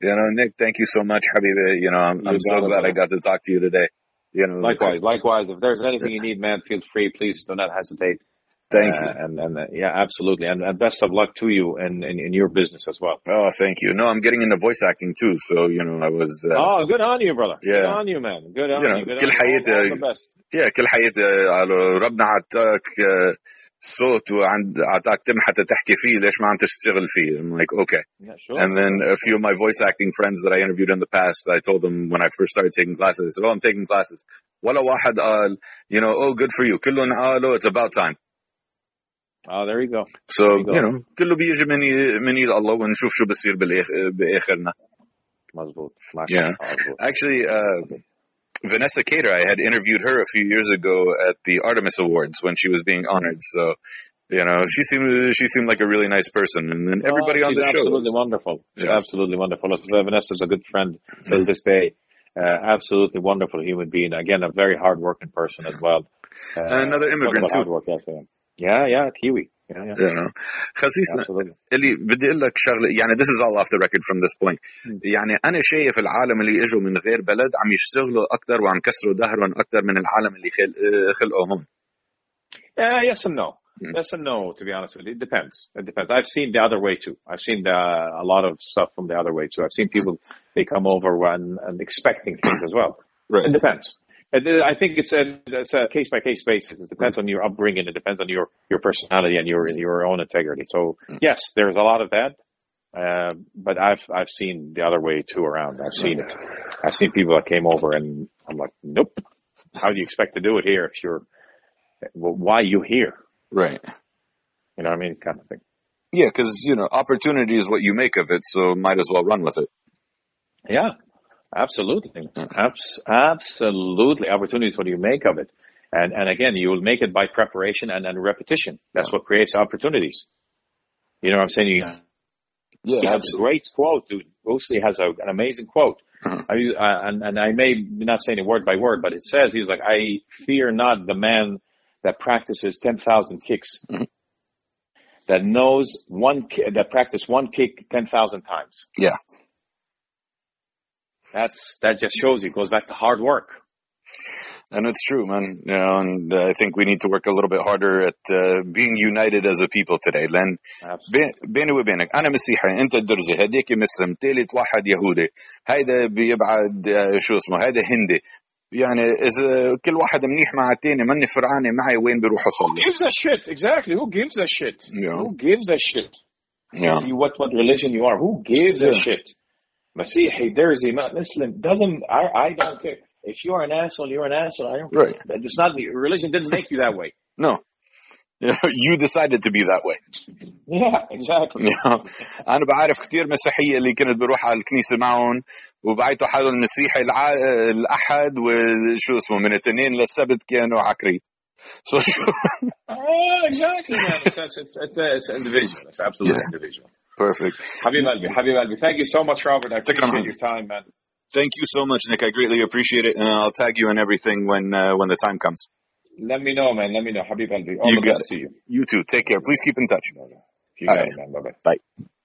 You know, Nick, thank you so much. Habibi, you know, I'm, I'm so glad I got to talk to you today. You know, likewise, likewise. If there's anything you need, man, feel free. Please do not hesitate. Thank you. Uh, and, and uh, yeah, absolutely. And, and best of luck to you and in, in, in your business as well. Oh, thank you. No, I'm getting into voice acting too. So, you know, I was... Uh, oh, good on you, brother. Yeah. Good on you, man. Good on you. Know, you. Good on you. All, all the best. Yeah, كل حياتي ربنا عطاك صوت وعطاك تمحة تحكي فيه ليش ما عم تشتغل فيه. I'm like, okay. Yeah, sure. And then a few of my voice acting friends that I interviewed in the past, I told them when I first started taking classes, I said, oh, I'm taking classes. ولا واحد قال, you know, oh, good for you. كلهم قالوا, it's about time. Oh, there you go. So, you, go. You know, كله بيجي مني مني الله ونشوف شو بصير بالآخرنا. مزبوط. Yeah. Actually, uh, Vanessa Cater, I had interviewed her a few years ago at the Artemis Awards when she was being honored. So, you know, she seemed she seemed like a really nice person, and everybody oh, on the show. Absolutely wonderful. Yeah. Absolutely wonderful. Vanessa's a good friend till this day. Uh, absolutely wonderful human being. Again, a very hard-working person as well. Uh, Another immigrant too. Hard-work, yes, Yeah, yeah, Kiwi. Yeah, yeah. You know. خسيسنا اللي بدي أقول لك شغلة يعني this is all off the record from this point. يعني أنا شايف العالم اللي إجوا من غير بلد عم يشتغلوا أكتر وعم كسروا ظهرهم أكتر من العالم اللي خل خلقوا هون. Yeah, yes and no. Yes and no. To be honest with you, it depends. It depends. I've seen the other way too. I've seen the, a lot of stuff from the other way too. I've seen people they come over when and expecting things as well. Right. It depends. I think it's a, it's a case-by-case basis. It depends on your upbringing. It depends on your, your personality and your your own integrity. So, yes, there's a lot of that. Uh, but I've I've seen the other way too around. I've seen it. I've seen people that came over, and I'm like, nope. How do you expect to do it here if you're well, – why are you here? Right. You know what I mean? Kind of thing. Yeah, because, you know, opportunity is what you make of it, so might as well run with it. Yeah. Absolutely. Abs- absolutely. Opportunity is what you make of it. And, and again, you will make it by preparation and, and repetition. That's what creates opportunities. You know what I'm saying? You, yeah, he has absolutely. A great quote, dude. Bosley has a, an amazing quote. Uh-huh. I, uh, and, and I may not say it word by word, but it says, he was like, I fear not the man that practices ten thousand kicks, mm-hmm. that knows one, ki- that practice one kick ten thousand times. Yeah. That's, that just shows you, it goes back to hard work. And it's true, man. You know, and uh, I think we need to work a little bit harder at, uh, being united as a people today. لأن بيني وبينك أنا مسيحي أنت درزي هديك مسلم ثالث واحد يهودي هيدا بيبعد شو اسمه هيدا هندي يعني إذا كل واحد منيح مع التاني مني فرعاني معي وين بيروح أصلي. Who gives a shit? Exactly. Who gives a shit? Yeah. Who gives a shit? Yeah. What, what religion you are? Who gives yeah. a shit? Masihi, Derzi, Muslim, doesn't, I, I don't care. If you're an asshole, you're an asshole. I don't care. Right. It's not, religion didn't make you that way. No. You decided to be that way. Yeah, exactly. Yeah. أنا بعرف كتير مسيحية اللي كنت بروح على الكنيسة معهم وبعيتوا حالهم المسيحي الع... الأحد وشو اسمه من الاثنين للسبت كانوا عكري. So oh, exactly. It's, it's, it's, it's individual. It's absolutely yeah. individual. Perfect. Habib Albi, Habib Albi. Thank you so much, Robert. I appreciate your time, man. Thank you so much, Nick. I greatly appreciate it, and I'll tag you in everything when uh, when the time comes. Let me know, man. Let me know. Habib Albi. All you the got best it. To you. You too. Take care. Please keep in touch. You All got right. it, man. Bye-bye. Bye.